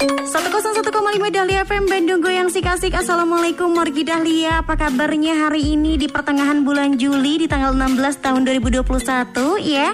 101,5 Dahlia FM Bandung Goyang Sikasik. Assalamualaikum wargi Dahlia. Apa kabarnya hari ini di pertengahan bulan Juli di tanggal 16 tahun 2021 ya.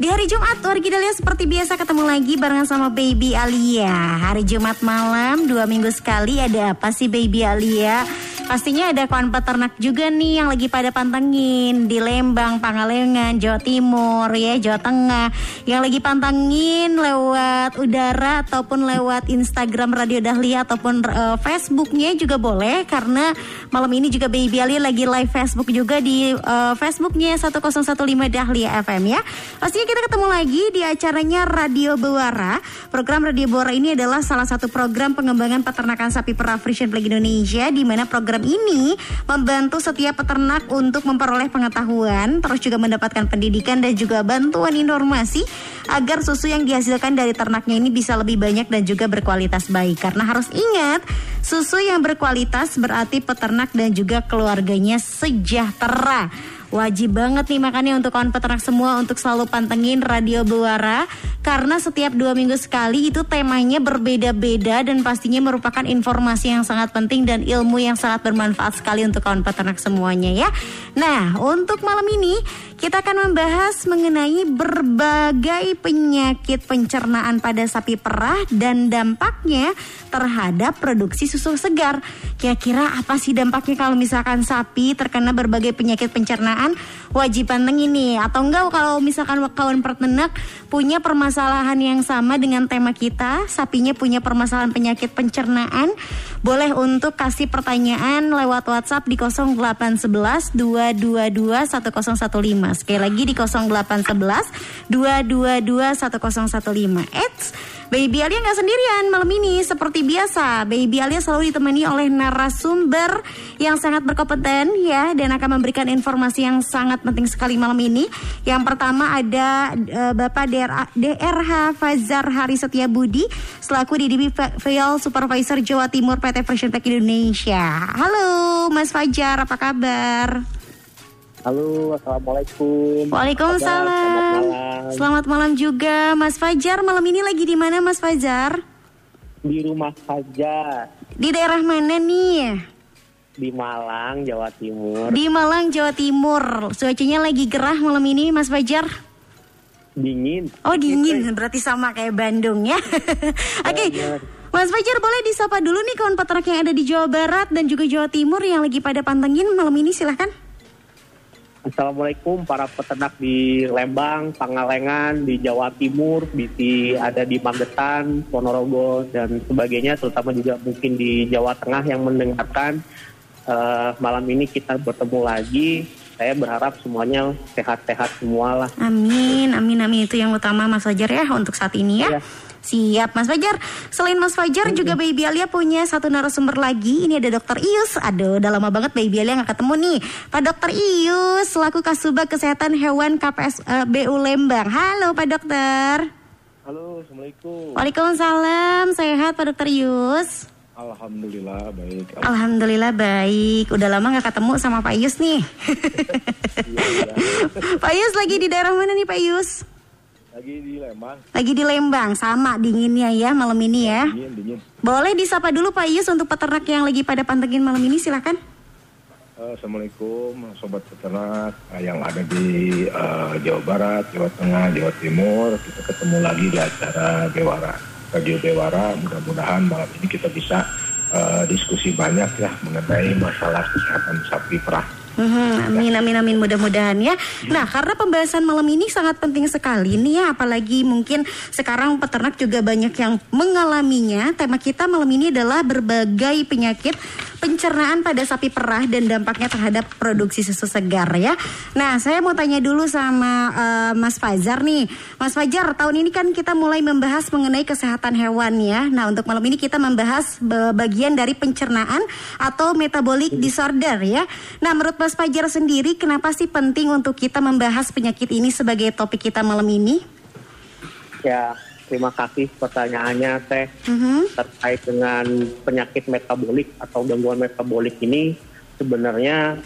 Di hari Jumat wargi Dahlia seperti biasa ketemu lagi barengan sama Baby Alia. Hari Jumat malam 2 minggu sekali. Ada apa sih Baby Alia? Pastinya ada kawan peternak juga nih yang lagi pada pantengin di Lembang, Pangalengan, Jawa Timur, ya Jawa Tengah. Yang lagi pantengin lewat udara ataupun lewat Instagram Radio Dahlia ataupun Facebooknya juga boleh. Karena malam ini juga Baby Ali lagi live Facebook juga di Facebooknya 1015 Dahlia FM ya. Pastinya kita ketemu lagi di acaranya Radio Bewara. Program Radio Bewara ini adalah salah satu program pengembangan peternakan sapi perah Frisian Flag Indonesia, di mana program ini membantu setiap peternak untuk memperoleh pengetahuan, terus juga mendapatkan pendidikan dan juga bantuan informasi agar susu yang dihasilkan dari ternaknya ini bisa lebih banyak dan juga berkualitas baik. Karena harus ingat, susu yang berkualitas berarti peternak dan juga keluarganya sejahtera. Wajib banget nih makanya untuk kawan peternak semua untuk selalu pantengin Radio Bewara. Karena setiap 2 minggu sekali itu temanya berbeda-beda dan pastinya merupakan informasi yang sangat penting dan ilmu yang sangat bermanfaat sekali untuk kawan peternak semuanya ya. Nah untuk malam ini kita akan membahas mengenai berbagai penyakit pencernaan pada sapi perah dan dampaknya terhadap produksi susu segar. Kira-kira apa sih dampaknya kalau misalkan sapi terkena berbagai penyakit pencernaan? Wajib pantengin nih. Atau enggak kalau misalkan kawan peternak punya permasalahan yang sama dengan tema kita, sapinya punya permasalahan penyakit pencernaan, boleh untuk kasih pertanyaan lewat WhatsApp di 0811 222 1015. Sekali lagi di 0811 222 1015. Eits, Baby Alia gak sendirian malam ini. Seperti biasa, Baby Alia selalu ditemani oleh narasumber yang sangat berkompeten ya, dan akan memberikan informasi yang sangat penting sekali malam ini. Yang pertama ada Bapak DRH Fajar Hari Setia Budi, selaku DDB Field Supervisor Jawa Timur PT Persijab Indonesia. Halo Mas Fajar, apa kabar? Halo, assalamualaikum. Waalaikumsalam. Selamat malam juga, Mas Fajar. Malam ini lagi di mana, Mas Fajar? Di rumah saja. Di daerah mana nih? Di Malang, Jawa Timur. Di Malang, Jawa Timur. Cuacanya lagi gerah malam ini, Mas Fajar. Dingin. Oh, dingin. Berarti sama kayak Bandung ya. Oke. Mas Fajar, boleh disapa dulu nih kawan peternak yang ada di Jawa Barat dan juga Jawa Timur yang lagi pada pantengin malam ini, silahkan. Assalamualaikum para peternak di Lembang, Pangalengan, di Jawa Timur, ada di Magetan, Ponorogo, dan sebagainya. Terutama juga mungkin di Jawa Tengah yang mendengarkan. Malam ini kita bertemu lagi. Saya berharap semuanya sehat-sehat semua lah. Amin, amin, amin. Itu yang utama Mas Fajar ya untuk saat ini ya. Siap Mas Fajar. Selain Mas Fajar juga Baby Alia punya satu narasumber lagi. Ini ada Dr. Ius. Aduh, udah lama banget Baby Alia gak ketemu nih. Pak Dr. Ius selaku Kasubag Kesehatan Hewan KPSBU Lembang. Halo Pak Dokter. Halo, Assalamualaikum. Waalaikumsalam. Sehat Pak Dr. Ius? Alhamdulillah baik. Alhamdulillah baik. Udah lama gak ketemu sama Pak Ius nih. Pak Ius lagi di daerah mana nih Pak Ius? Lagi di Lembang. Lagi di Lembang, sama dinginnya ya malam ini ya. Dingin, dingin. Boleh disapa dulu Pak Yus untuk peternak yang lagi pada pantengin malam ini, silakan. Assalamualaikum sobat peternak yang ada di Jawa Barat, Jawa Tengah, Jawa Timur. Kita ketemu lagi di acara Bewara, Radio Bewara. Mudah-mudahan malam ini kita bisa diskusi banyak ya mengenai masalah kesehatan sapi perah. Amin, amin, amin, mudah-mudahan ya. Nah, karena pembahasan malam ini sangat penting sekali nih ya, apalagi mungkin sekarang peternak juga banyak yang mengalaminya. Tema kita malam ini adalah berbagai penyakit pencernaan pada sapi perah dan dampaknya terhadap produksi susu segar ya. Nah, saya mau tanya dulu sama Mas Fajar nih. Mas Fajar, tahun ini kan kita mulai membahas mengenai kesehatan hewan ya. Nah, untuk malam ini kita membahas bagian dari pencernaan atau metabolic disorder ya. Nah, menurut Mas Fajar sendiri, kenapa sih penting untuk kita membahas penyakit ini sebagai topik kita malam ini? Ya, terima kasih pertanyaannya Teh. Terkait dengan penyakit metabolik atau gangguan metabolik ini sebenarnya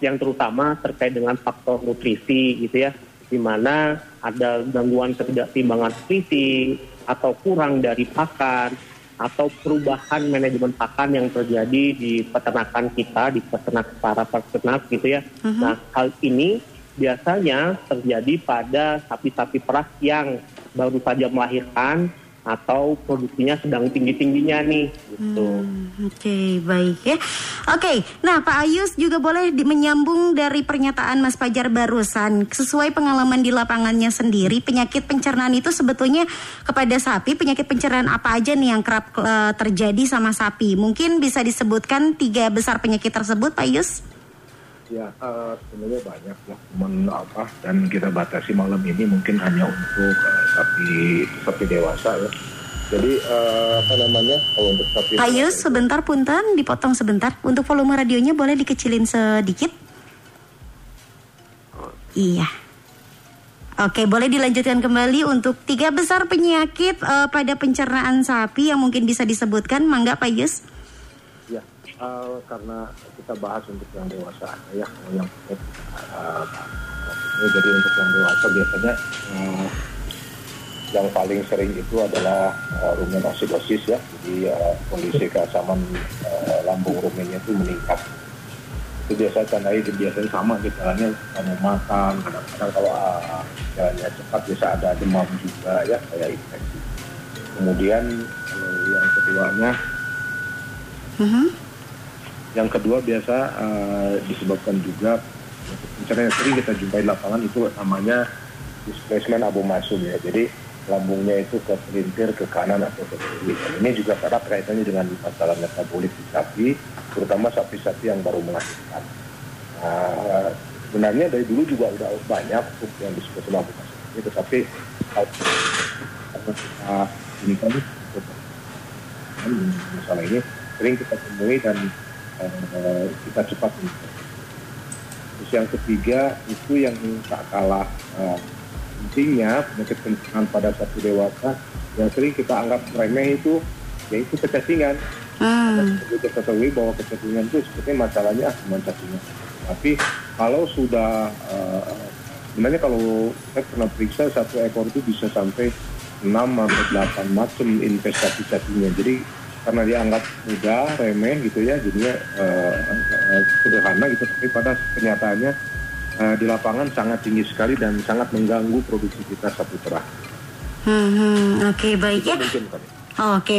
yang terutama terkait dengan faktor nutrisi gitu ya, di mana ada gangguan ketidakseimbangan nutrisi atau kurang dari pakan atau perubahan manajemen pakan yang terjadi di peternakan kita, di peternak para peternak gitu ya. Nah, hal ini biasanya terjadi pada sapi-sapi perah yang baru saja melahirkan atau produksinya sedang tinggi-tingginya nih gitu. Baik ya. Nah Pak Ayus juga boleh menyambung dari pernyataan Mas Fajar barusan. Sesuai pengalaman di lapangannya sendiri, penyakit pencernaan itu sebetulnya kepada sapi, penyakit pencernaan apa aja nih yang kerap terjadi sama sapi? Mungkin bisa disebutkan 3 besar penyakit tersebut Pak Ayus? Ya, sebenarnya banyak ya, dan kita batasi malam ini mungkin hanya untuk sapi dewasa ya. Jadi kalau untuk sapi Ayus dewasa, sebentar punten, dipotong sebentar. Untuk volume radionya boleh dikecilin sedikit. Iya. Oke, boleh dilanjutkan kembali untuk 3 besar penyakit pada pencernaan sapi yang mungkin bisa disebutkan, mangga Pak Ayus? Karena kita bahas untuk yang dewasa ya, yang jadi untuk yang dewasa biasanya yang paling sering itu adalah rumen asidosis ya, jadi kondisi keasaman lambung rumennya itu meningkat. Itu biasanya sama gejalanya sama makan, kadang-kadang kalau jalannya cepat bisa ada demam juga ya, kayak infeksi. Kemudian yang keduanya biasa disebabkan juga pencernaan yang sering kita jumpai di lapangan itu namanya displacement abomasum ya. Jadi lambungnya itu kepelintir ke kanan atau ke kiri. Ini juga erat kaitannya dengan masalah metabolik di sapi, terutama sapi-sapi yang baru melahirkan. Sebenarnya dari dulu juga udah banyak yang displacement abomasum ini, tetapi ini kan masalah ini sering kita temui dan kita cepat. Terus yang ketiga itu yang tak kalah pentingnya penyakit pencernaan pada sapi dewasa yang sering kita anggap remeh itu yaitu kecacingan. Kita ketahui bahwa kecacingan itu sebetulnya masalahnya cuma cacingan. Tapi kalau sudah sebenarnya kalau saya pernah periksa satu ekor itu bisa sampai 6-8 macam infestasi cacingan. Jadi karena dianggap mudah, remeh gitu ya, jadinya sederhana gitu, tapi pada kenyataannya di lapangan sangat tinggi sekali dan sangat mengganggu produktivitas sapi perah. Baik ya.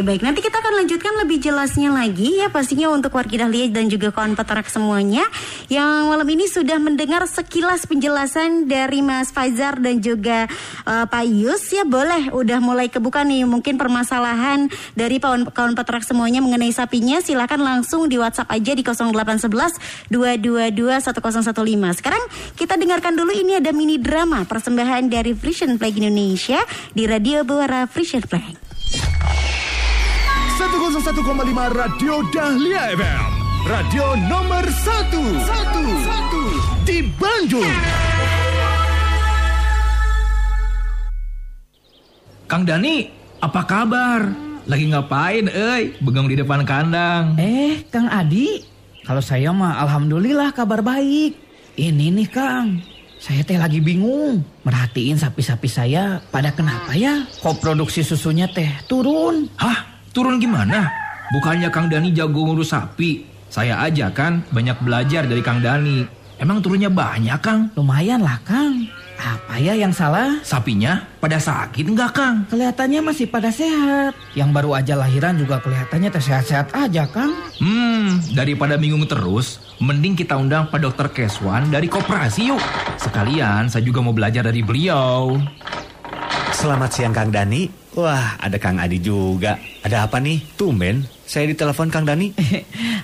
Baik. Nanti kita akan lanjutkan lebih jelasnya lagi ya, pastinya untuk warga Dahlia dan juga kawan peternak semuanya yang malam ini sudah mendengar sekilas penjelasan dari Mas Fajar dan juga Pak Yus ya. Boleh, udah mulai kebuka nih mungkin permasalahan dari kawan peternak semuanya mengenai sapinya. Silakan langsung di WhatsApp aja di 0811 222 1015. Sekarang kita dengarkan dulu, ini ada mini drama persembahan dari Frisian Flag Indonesia di Radio Bewara Frisian Flag 101,5 Radio Dahlia FM, radio nomor 1 di Bandung. Kang Dani, apa kabar? Lagi ngapain, bengong di depan kandang? Kang Adi, kalau saya mah alhamdulillah kabar baik. Ini nih Kang, saya teh lagi bingung merhatiin sapi-sapi saya pada kenapa ya kok produksi susunya teh turun. Hah? Turun gimana? Bukannya Kang Dani jago ngurus sapi. Saya aja kan banyak belajar dari Kang Dani. Emang turunnya banyak Kang? Lumayan lah Kang. Apa ya yang salah? Sapinya pada sakit nggak Kang? Kelihatannya masih pada sehat. Yang baru aja lahiran juga kelihatannya sehat-sehat aja Kang. Daripada bingung terus, mending kita undang Pak Dokter Keswan dari koperasi yuk. Sekalian saya juga mau belajar dari beliau. Selamat siang Kang Dani. Wah, ada Kang Adi juga. Ada apa nih? Tumben, saya ditelepon Kang Dani.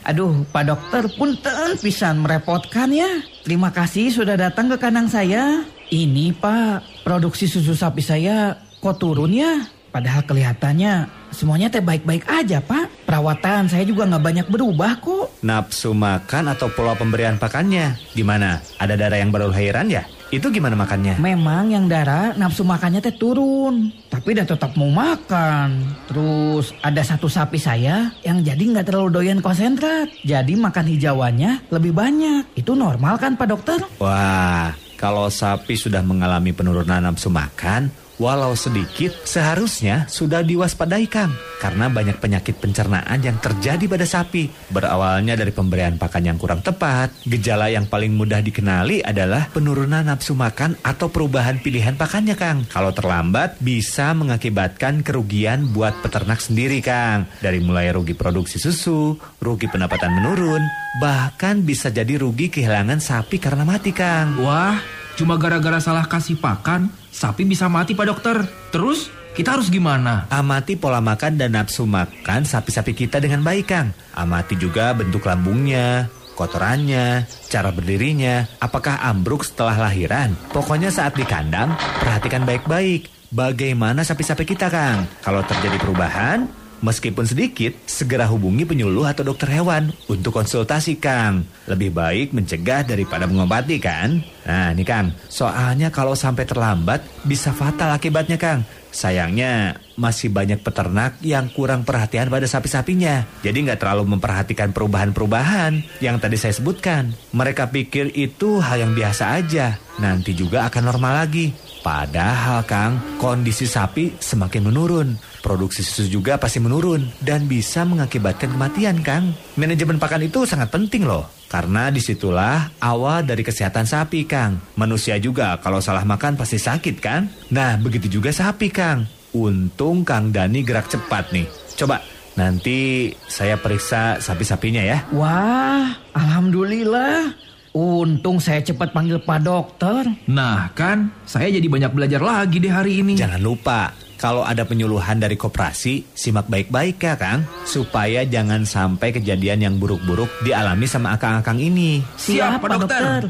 Aduh, Pak Dokter, punten pisan merepotkan ya. Terima kasih sudah datang ke kandang saya. Ini Pak, produksi susu sapi saya kok turun ya? Padahal kelihatannya semuanya teh baik-baik aja Pak. Perawatan saya juga gak banyak berubah kok. Nafsu makan atau pola pemberian pakannya gimana? Ada darah yang beruluran ya? Itu gimana makannya? Memang yang darah nafsu makannya teh turun, tapi dah tetap mau makan. Terus ada satu sapi saya yang jadi nggak terlalu doyan konsentrat, jadi makan hijauannya lebih banyak. Itu normal kan Pak Dokter? Wah, kalau sapi sudah mengalami penurunan nafsu makan, walau sedikit seharusnya sudah diwaspadai Kang, karena banyak penyakit pencernaan yang terjadi pada sapi. Berawalnya dari pemberian pakan yang kurang tepat. Gejala yang paling mudah dikenali adalah penurunan nafsu makan atau perubahan pilihan pakannya, Kang. Kalau terlambat, bisa mengakibatkan kerugian buat peternak sendiri, Kang. Dari mulai rugi produksi susu, rugi pendapatan menurun, bahkan bisa jadi rugi kehilangan sapi karena mati, Kang. Wah, cuma gara-gara salah kasih pakan, sapi bisa mati, Pak Dokter. Terus kita harus gimana? Amati pola makan dan nafsu makan sapi-sapi kita dengan baik, Kang. Amati juga bentuk lambungnya, kotorannya, cara berdirinya, apakah ambruk setelah lahiran. Pokoknya saat di kandang, perhatikan baik-baik bagaimana sapi-sapi kita, Kang. Kalau terjadi perubahan, meskipun sedikit, segera hubungi penyuluh atau dokter hewan untuk konsultasi, Kang. Lebih baik mencegah daripada mengobati, kan? Nah, nih Kang, soalnya kalau sampai terlambat, bisa fatal akibatnya, Kang. Sayangnya, masih banyak peternak yang kurang perhatian pada sapi-sapinya. Jadi nggak terlalu memperhatikan perubahan-perubahan yang tadi saya sebutkan. Mereka pikir itu hal yang biasa aja. Nanti juga akan normal lagi. Padahal, Kang, kondisi sapi semakin menurun. Produksi susu juga pasti menurun dan bisa mengakibatkan kematian, Kang. Manajemen pakan itu sangat penting loh. Karena disitulah awal dari kesehatan sapi, Kang. Manusia juga kalau salah makan pasti sakit, kan? Nah, begitu juga sapi, Kang. Untung Kang Dani gerak cepat nih. Coba, nanti saya periksa sapi-sapinya ya. Wah, alhamdulillah. Untung saya cepat panggil Pak Dokter. Nah, kan, saya jadi banyak belajar lagi deh hari ini. Jangan lupa, kalau ada penyuluhan dari koperasi, simak baik-baik ya, Kang. Supaya jangan sampai kejadian yang buruk-buruk dialami sama akang-akang ini. Siap, Pak Dokter.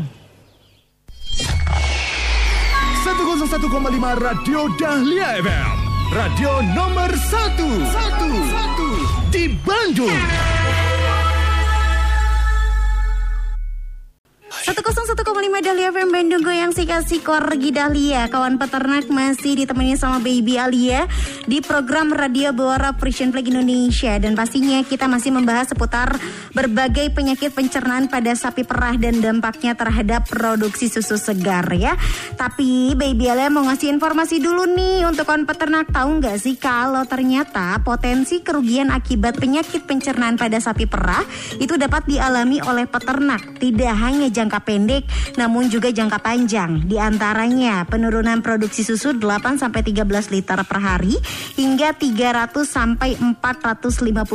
101,5 Radio Dahlia FM. Radio nomor 1 di Bandung. 101,5 Dahlia FM Bandung Goyang Sikor Gidahlia. Kawan peternak masih ditemani sama Baby Alia di program Radio Bewara Frisian Flag Indonesia. Dan pastinya kita masih membahas seputar berbagai penyakit pencernaan pada sapi perah dan dampaknya terhadap produksi susu segar ya. Tapi Baby Alia mau ngasih informasi dulu nih untuk kawan peternak. Tahu gak sih kalau ternyata potensi kerugian akibat penyakit pencernaan pada sapi perah itu dapat dialami oleh peternak. Tidak hanya jangka pendek namun juga jangka panjang. Di antaranya penurunan produksi susu 8-13 liter per hari hingga 300-450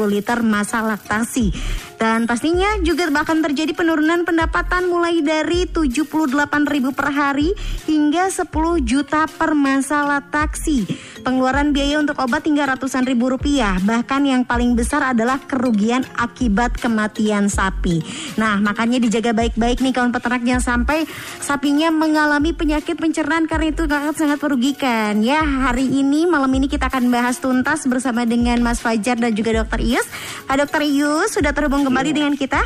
liter masa laktasi. Dan pastinya juga bahkan terjadi penurunan pendapatan mulai dari 78.000 per hari hingga 10 juta per masa laktasi. Pengeluaran biaya untuk obat hingga ratusan ribu rupiah. Bahkan yang paling besar adalah kerugian akibat kematian sapi. Nah, makanya dijaga baik-baik nih kawan peternak, jangan sampai sapinya mengalami penyakit pencernaan karena itu akan sangat merugikan. Ya, hari ini malam ini kita akan bahas tuntas bersama dengan Mas Fajar dan juga Dokter Ius. Pak Dokter Ius sudah terhubung kembali dengan kita?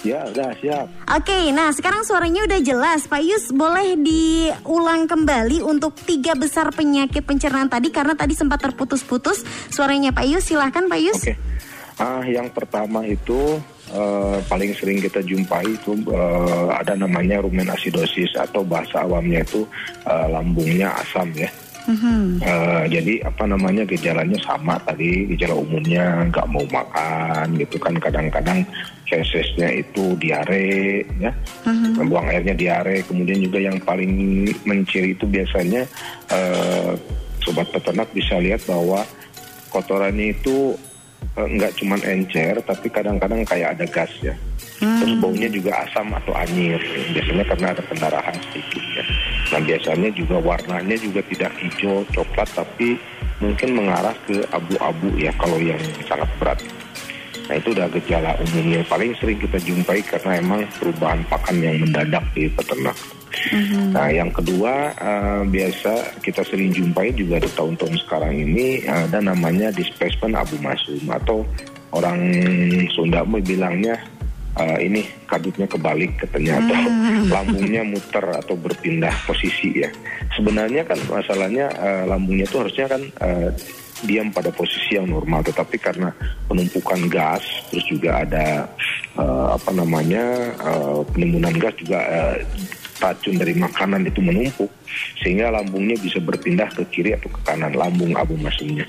Ya, udah siap. Oke, nah sekarang suaranya udah jelas. Pak Yus, boleh diulang kembali untuk 3 besar penyakit pencernaan tadi, karena tadi sempat terputus-putus suaranya Pak Yus. Silahkan Pak Yus. Oke. Yang pertama itu paling sering kita jumpai itu ada namanya rumen asidosis, atau bahasa awamnya itu lambungnya asam ya. Jadi gejalanya sama tadi, gejala umumnya nggak mau makan gitu kan, kadang-kadang fesesnya itu diare ya, buang airnya diare. Kemudian juga yang paling menciri itu biasanya sobat peternak bisa lihat bahwa kotorannya itu nggak cuma encer, tapi kadang-kadang kayak ada gas ya. Terus baunya juga asam atau anyir, biasanya karena ada pendarahan sedikit ya. Nah biasanya juga warnanya juga tidak hijau, coklat, tapi mungkin mengarah ke abu-abu ya kalau yang sangat berat. Nah itu udah gejala umumnya paling sering kita jumpai karena emang perubahan pakan yang mendadak di peternak. Nah yang kedua biasa kita sering jumpai juga di tahun-tahun sekarang ini ada namanya displacement abu masum atau orang Sunda bilangnya ini kadutnya kebalik katanya atau lambungnya muter atau berpindah posisi ya. Sebenarnya kan masalahnya lambungnya itu harusnya kan diam pada posisi yang normal, tetapi karena penumpukan gas, terus juga ada penimbunan gas juga racun dari makanan itu menumpuk, sehingga lambungnya bisa berpindah ke kiri atau ke kanan, lambung abu masumnya.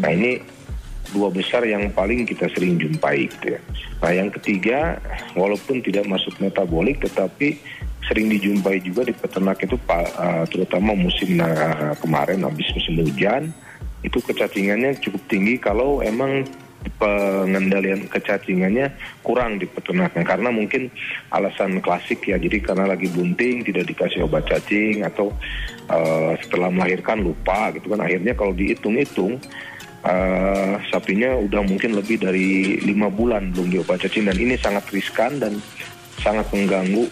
Nah ini dua besar yang paling kita sering jumpai gitu ya. Nah yang ketiga, walaupun tidak masuk metabolik, tetapi sering dijumpai juga di peternak itu terutama musim kemarin habis musim hujan. Itu kecacingannya cukup tinggi kalau emang pengendalian kecacingannya kurang di peternakan. Karena mungkin alasan klasik ya, jadi karena lagi bunting tidak dikasih obat cacing atau setelah melahirkan lupa gitu kan. Akhirnya kalau dihitung-hitung sapinya udah mungkin lebih dari 5 bulan belum diobat cacing, dan ini sangat riskan dan sangat mengganggu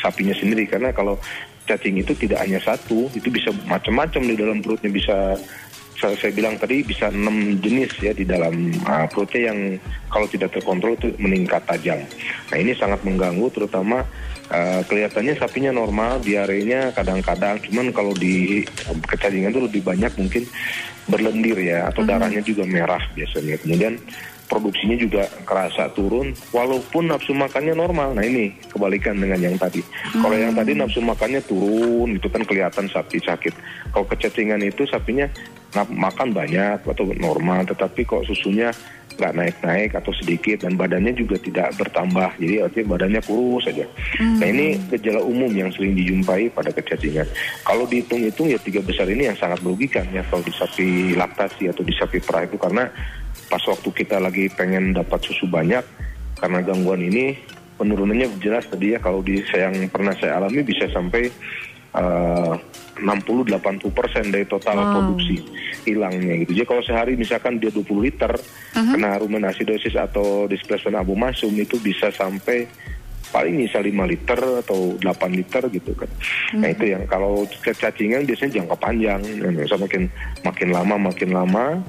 sapinya sendiri. Karena kalau cacing itu tidak hanya satu, itu bisa macam-macam di dalam perutnya, bisa saya bilang tadi bisa 6 jenis ya di dalam perutnya yang kalau tidak terkontrol itu meningkat tajam. Nah ini sangat mengganggu, terutama kelihatannya sapinya normal, diarenya kadang-kadang, cuman kalau di kecacingan itu lebih banyak mungkin berlendir ya, atau darahnya juga merah biasanya. Kemudian produksinya juga kerasa turun walaupun nafsu makannya normal. Nah ini kebalikan dengan yang tadi. Kalau yang tadi nafsu makannya turun itu kan kelihatan sapi sakit. Kalau kecacingan itu sapinya makan banyak atau normal, tetapi kok susunya nggak naik-naik atau sedikit, dan badannya juga tidak bertambah, jadi artinya badannya kurus saja. Nah ini gejala umum yang sering dijumpai pada kecacingan. Kalau dihitung-hitung ya tiga besar ini yang sangat merugikan ya kalau di sapi laktasi atau di sapi perah itu, karena pas waktu kita lagi pengen dapat susu banyak, karena gangguan ini penurunannya jelas tadi ya, kalau di yang pernah saya alami bisa sampai 60-80% dari total produksi hilangnya gitu. Jadi kalau sehari misalkan dia 20 liter kena ruminasi dosis atau displacement abu masum itu bisa sampai paling bisa 5 liter atau 8 liter gitu kan. Nah itu yang kalau kecacingan biasanya jangka panjang, makin lama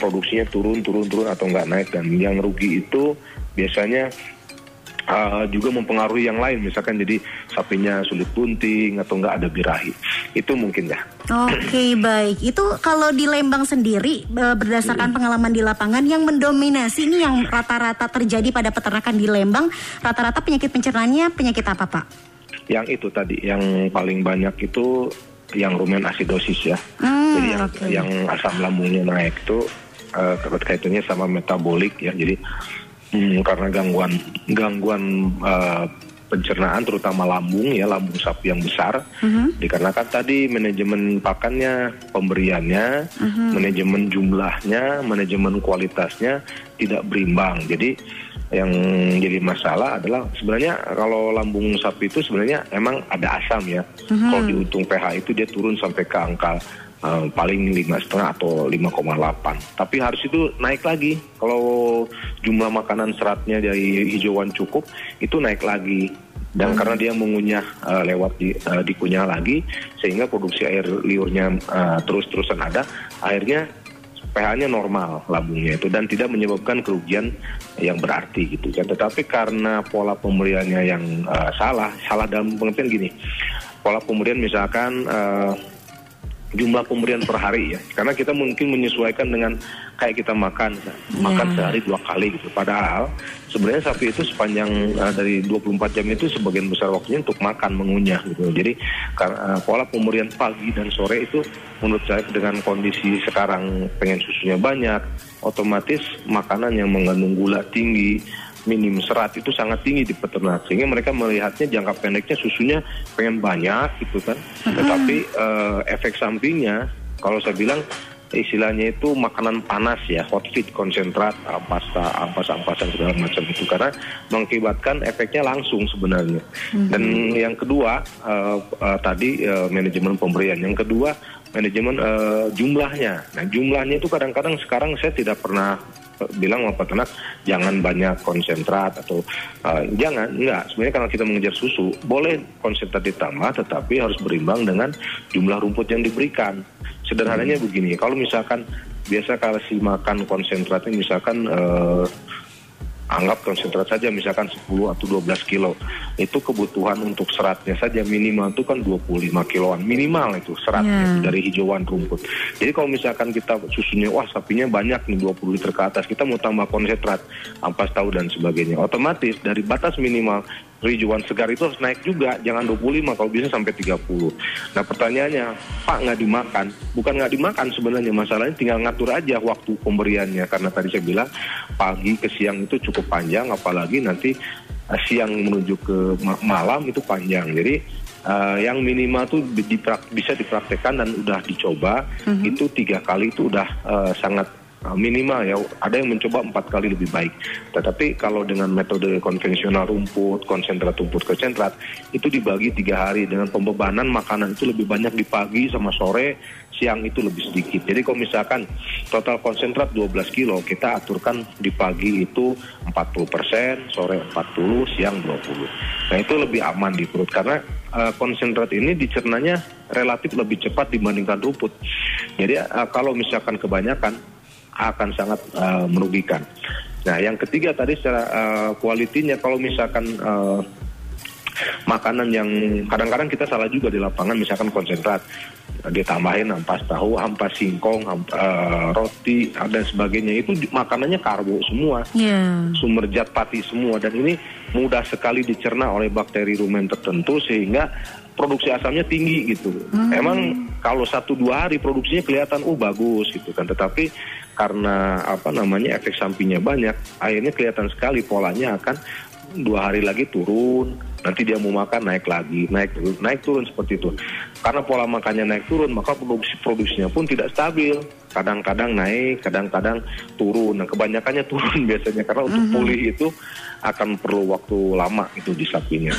produksinya turun atau nggak naik, dan yang rugi itu biasanya juga mempengaruhi yang lain, misalkan jadi sapinya sulit bunting atau nggak ada birahi. Itu mungkin ya. Oke, baik. Itu kalau di Lembang sendiri berdasarkan pengalaman di lapangan, yang mendominasi ini yang rata-rata terjadi pada peternakan di Lembang, rata-rata penyakit pencernaannya penyakit apa, Pak? Yang itu tadi, yang paling banyak itu yang rumen asidosis ya. Jadi yang asam lambungnya naik itu kaitannya sama metabolik ya. Jadi karena gangguan pencernaan, terutama lambung sapi yang besar, dikarenakan tadi manajemen pakannya, pemberiannya, manajemen jumlahnya, manajemen kualitasnya tidak berimbang. Jadi yang jadi masalah adalah sebenarnya kalau lambung sapi itu sebenarnya emang ada asam ya. Kalau dihitung pH itu dia turun sampai ke angka paling 5,5 atau 5,8. Tapi harus itu naik lagi. Kalau jumlah makanan seratnya dari hijauan cukup itu naik lagi. Dan karena dia mengunyah dikunyah lagi, sehingga produksi air liurnya terus-terusan ada, akhirnya pH-nya normal lambungnya itu dan tidak menyebabkan kerugian yang berarti gitu kan. Tetapi karena pola pemberiannya yang salah dalam pengertian gini, pola pemberian misalkan jumlah pemberian per hari ya, karena kita mungkin menyesuaikan dengan kayak kita makan sehari 2 kali gitu. Padahal sebenarnya sapi itu sepanjang dari 24 jam itu sebagian besar waktunya untuk makan, mengunyah gitu. Jadi pola pemberian pagi dan sore itu menurut saya dengan kondisi sekarang pengen susunya banyak, otomatis makanan yang mengandung gula tinggi, minim serat itu sangat tinggi di peternak, sehingga mereka melihatnya jangka pendeknya susunya pengen banyak gitu kan. Tetapi efek sampingnya kalau saya bilang istilahnya itu makanan panas ya, hot feed, konsentrat, pasta, ampas-ampasan segala macam itu, karena mengakibatkan efeknya langsung sebenarnya. Mm-hmm. Dan yang kedua tadi manajemen pemberian. Yang kedua manajemen jumlahnya. Nah, jumlahnya itu kadang-kadang sekarang saya tidak pernah bilang sama peternak jangan banyak konsentrat atau enggak, sebenarnya karena kita mengejar susu boleh konsentrat ditambah tetapi harus berimbang dengan jumlah rumput yang diberikan. Sederhananya begini, kalau misalkan biasa kasih makan konsentratnya misalkan anggap konsentrat saja misalkan 10 atau 12 kilo. Itu kebutuhan untuk seratnya saja minimal itu kan 25 kiloan. Minimal itu seratnya dari hijauan rumput. Jadi kalau misalkan kita susunya, wah sapinya banyak nih 20 liter ke atas. Kita mau tambah konsentrat, ampas tahu dan sebagainya. Otomatis dari batas minimal hijauan segar itu harus naik juga. Jangan 25, kalau bisa sampai 30. Nah pertanyaannya, Pak nggak dimakan? Bukan nggak dimakan sebenarnya. Masalahnya tinggal ngatur aja waktu pemberiannya. Karena tadi saya bilang pagi ke siang itu cukup panjang, apalagi nanti siang menuju ke malam itu panjang. Jadi yang minimal tuh bisa dipraktekkan dan udah dicoba. Itu 3 kali itu udah sangat minimal ya. Ada yang mencoba 4 kali lebih baik. Tetapi kalau dengan metode konvensional rumput, konsentrat rumput, konsentrat itu dibagi 3 hari dengan pembebanan makanan itu lebih banyak di pagi sama sore, siang itu lebih sedikit. Jadi kalau misalkan total konsentrat 12 kilo, kita aturkan di pagi itu 40%, sore 40%, siang 20%. Nah itu lebih aman di perut karena konsentrat ini dicernanya relatif lebih cepat dibandingkan rumput. Jadi kalau misalkan kebanyakan akan sangat merugikan. Nah, yang ketiga tadi secara kualitinya, kalau misalkan makanan yang kadang-kadang kita salah juga di lapangan, misalkan konsentrat ditambahin ampas tahu, ampas singkong, roti dan sebagainya, itu makanannya karbo semua, sumber zat pati semua, dan ini mudah sekali dicerna oleh bakteri rumen tertentu sehingga produksi asamnya tinggi gitu. Emang kalau 1-2 hari produksinya kelihatan bagus gitu kan, tetapi karena efek sampingnya banyak, akhirnya kelihatan sekali polanya akan 2 hari lagi turun, nanti dia mau makan naik lagi, naik turun seperti itu. Karena pola makannya naik turun, maka produksinya pun tidak stabil. Kadang-kadang naik, kadang-kadang turun. Nah, kebanyakannya turun biasanya karena untuk pulih itu akan perlu waktu lama itu di sapinya.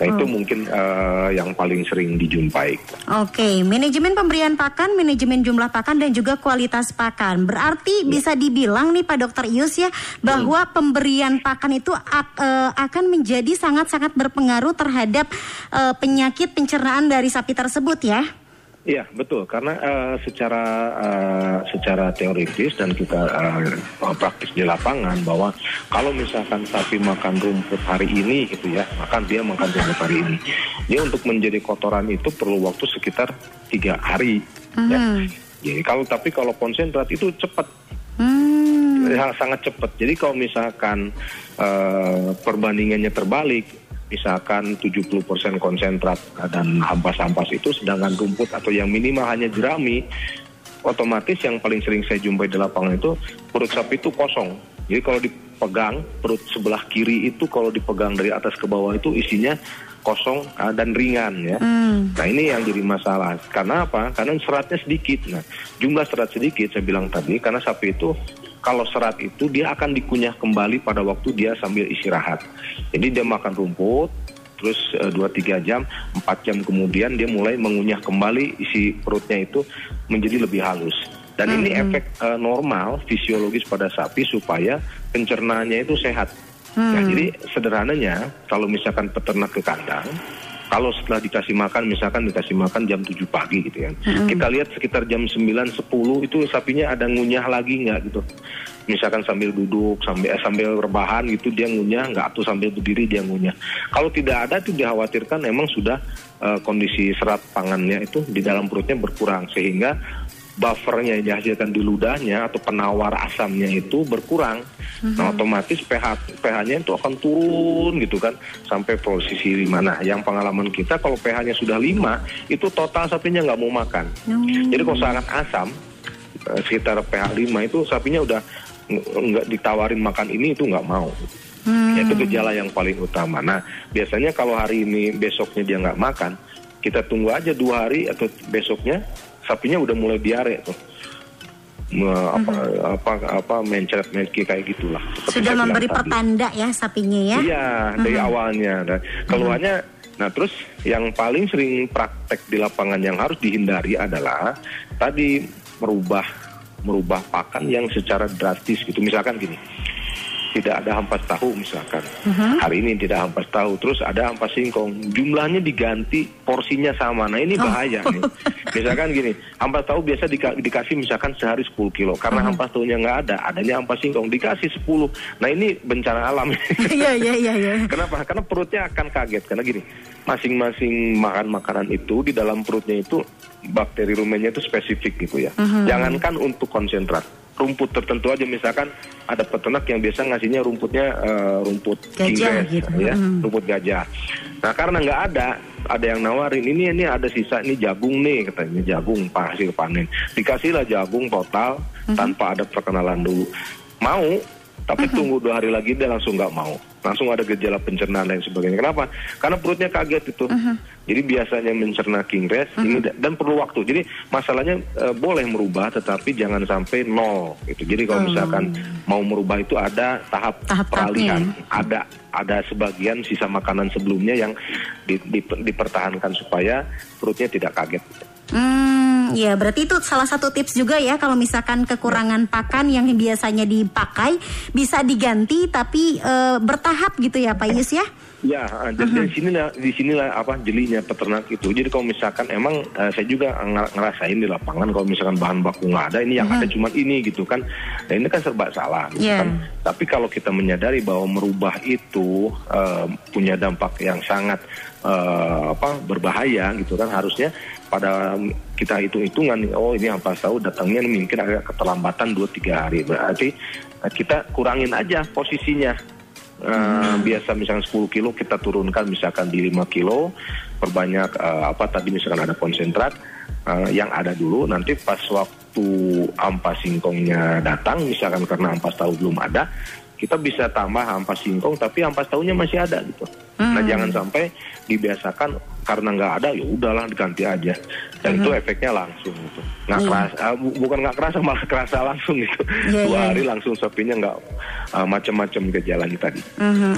Nah, itu mungkin yang paling sering dijumpai. Oke, manajemen pemberian pakan, manajemen jumlah pakan dan juga kualitas pakan. Berarti bisa dibilang nih Pak Dr. Ius ya bahwa pemberian pakan itu akan menjadi sangat-sangat berpengaruh terhadap penyakit pencernaan dari sapi tersebut ya. Iya betul, karena secara teoritis dan kita praktis di lapangan bahwa kalau misalkan sapi makan rumput hari ini gitu ya, dia makan rumput hari ini, dia untuk menjadi kotoran itu perlu waktu sekitar 3 hari. Ya. Jadi kalau konsentrat itu cepat, sangat cepat. Jadi kalau misalkan perbandingannya terbalik. Misalkan 70% konsentrat dan ampas-ampas itu, sedangkan rumput atau yang minimal hanya jerami, otomatis yang paling sering saya jumpai di lapangan itu perut sapi itu kosong. Jadi kalau dipegang, perut sebelah kiri itu kalau dipegang dari atas ke bawah itu isinya kosong dan ringan ya. Nah ini yang jadi masalah. Karena apa? Karena seratnya sedikit. Nah jumlah serat sedikit saya bilang tadi karena sapi itu kalau serat itu dia akan dikunyah kembali pada waktu dia sambil istirahat. Jadi dia makan rumput, terus 2-3 jam, 4 jam kemudian dia mulai mengunyah kembali isi perutnya itu menjadi lebih halus. Dan ini efek normal fisiologis pada sapi supaya pencernaannya itu sehat. Nah, jadi sederhananya kalau misalkan peternak ke kandang, kalau setelah dikasih makan, misalkan dikasih makan jam 7 pagi gitu ya. Kita lihat sekitar jam 9-10 itu sapinya ada ngunyah lagi nggak gitu. Misalkan sambil duduk, sambil rebahan gitu dia ngunyah nggak, atau sambil berdiri dia ngunyah. Kalau tidak ada itu dikhawatirkan memang sudah kondisi serat pangannya itu di dalam perutnya berkurang. Sehingga buffernya yang dihasilkan di ludahnya atau penawar asamnya itu berkurang. Nah otomatis pH-nya itu akan turun gitu kan sampai posisi 5. Nah yang pengalaman kita kalau pH-nya sudah 5 itu total sapinya nggak mau makan. Jadi kalau sangat asam sekitar pH 5 itu sapinya udah nggak ditawarin makan ini itu nggak mau. Itu gejala yang paling utama. Nah biasanya kalau hari ini besoknya dia nggak makan, kita tunggu aja 2 hari atau besoknya sapinya udah mulai diare tuh. mencret-mencret kayak gitulah. Sudah memberi pertanda ya sapinya ya? Iya, dari awalnya. Nah, keluarnya, nah terus yang paling sering praktek di lapangan yang harus dihindari adalah tadi merubah pakan yang secara drastis gitu. Misalkan gini, tidak ada ampas tahu misalkan. Hari ini tidak ampas tahu, terus ada ampas singkong. Jumlahnya diganti, porsinya sama. Nah, ini bahaya nih. Misalkan gini, ampas tahu biasa dikasih misalkan sehari 10 kilo. Karena ampas tahunya nggak ada, adanya ampas singkong dikasih 10. Nah, ini bencana alam. Iya. Kenapa? Karena perutnya akan kaget. Karena gini, masing-masing makan makanan itu di dalam perutnya itu bakteri rumennya itu spesifik gitu ya. Jangankan untuk konsentrat, rumput tertentu aja, misalkan ada peternak yang biasa ngasihnya rumputnya rumput gajah, inggris, gitu. Ya, rumput gajah. Nah karena nggak ada yang nawarin, ini ada sisa, ini jagung nih, katanya jagung hasil panen, dikasihlah jagung total tanpa ada perkenalan dulu. Mau, tapi tunggu 2 hari lagi dia langsung nggak mau, langsung ada gejala pencernaan dan sebagainya. Kenapa? Karena perutnya kaget itu. Jadi biasanya mencerna kingres ini dan perlu waktu. Jadi masalahnya boleh merubah tetapi jangan sampai nol gitu. Jadi kalau misalkan mau merubah itu ada tahap peralihan, ada sebagian sisa makanan sebelumnya yang dipertahankan supaya perutnya tidak kaget. Ya berarti itu salah satu tips juga ya, kalau misalkan kekurangan pakan yang biasanya dipakai bisa diganti tapi bertahap gitu ya Pak Yus ya? Ya, di sinilah apa jelinya peternak itu. Jadi kalau misalkan emang saya juga ngerasain di lapangan kalau misalkan bahan baku nggak ada, ini yang ada cuma ini gitu kan. Nah ini kan serba salah gitu kan. Tapi kalau kita menyadari bahwa merubah itu punya dampak yang sangat berbahaya gitu kan, harusnya pada kita hitungan, oh ini ampas tahu datangnya mungkin agak keterlambatan 2-3 hari, berarti kita kurangin aja posisinya. Biasa misalkan 10 kilo kita turunkan misalkan di 5 kilo, perbanyak tadi misalkan ada konsentrat yang ada dulu, nanti pas waktu ampas singkongnya datang misalkan karena ampas tahu belum ada, kita bisa tambah ampas singkong tapi ampas tahunya masih ada gitu. Nah jangan sampai dibiasakan karena nggak ada ya udahlah diganti aja, dan itu efeknya langsung gitu. Bukan nggak kerasa malah kerasa langsung gitu. 2 hari langsung sapinya nggak macam-macam gejalanya tadi.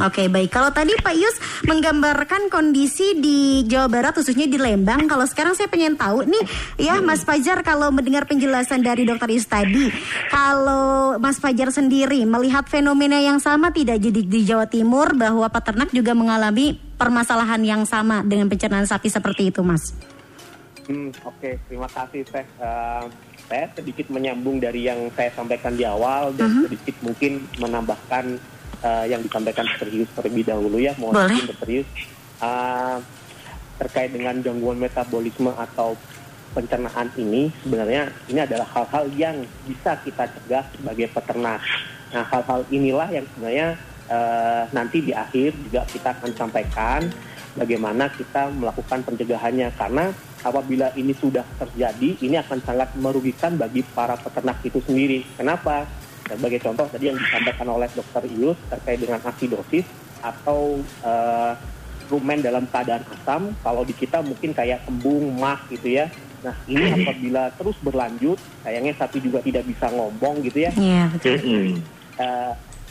Oke, baik. Kalau tadi Pak Yus menggambarkan kondisi di Jawa Barat khususnya di Lembang, kalau sekarang saya pengen tahu nih ya Mas Fajar, kalau mendengar penjelasan dari Dokter Yus tadi, kalau Mas Fajar sendiri melihat fenomena yang sama tidak jadi di Jawa Timur, bahwa peternak juga mengalami permasalahan yang sama dengan pencernaan sapi seperti itu, Mas? Oke, terima kasih, Teh. Saya sedikit menyambung dari yang saya sampaikan di awal dan sedikit mungkin menambahkan yang disampaikan Dr. Yus terlebih dahulu ya. Mohon izin Dr. Yus, terkait dengan gangguan metabolisme atau pencernaan ini, sebenarnya ini adalah hal-hal yang bisa kita cegah sebagai peternak. Nah, hal-hal inilah yang sebenarnya nanti di akhir juga kita akan sampaikan bagaimana kita melakukan pencegahannya, karena apabila ini sudah terjadi ini akan sangat merugikan bagi para peternak itu sendiri. Kenapa? Sebagai contoh tadi yang disampaikan oleh Dr. Yus terkait dengan asidosis atau rumen dalam keadaan asam, kalau di kita mungkin kayak kembung, mah gitu ya. Nah ini apabila terus berlanjut sayangnya sapi juga tidak bisa ngomong gitu ya. Iya betul.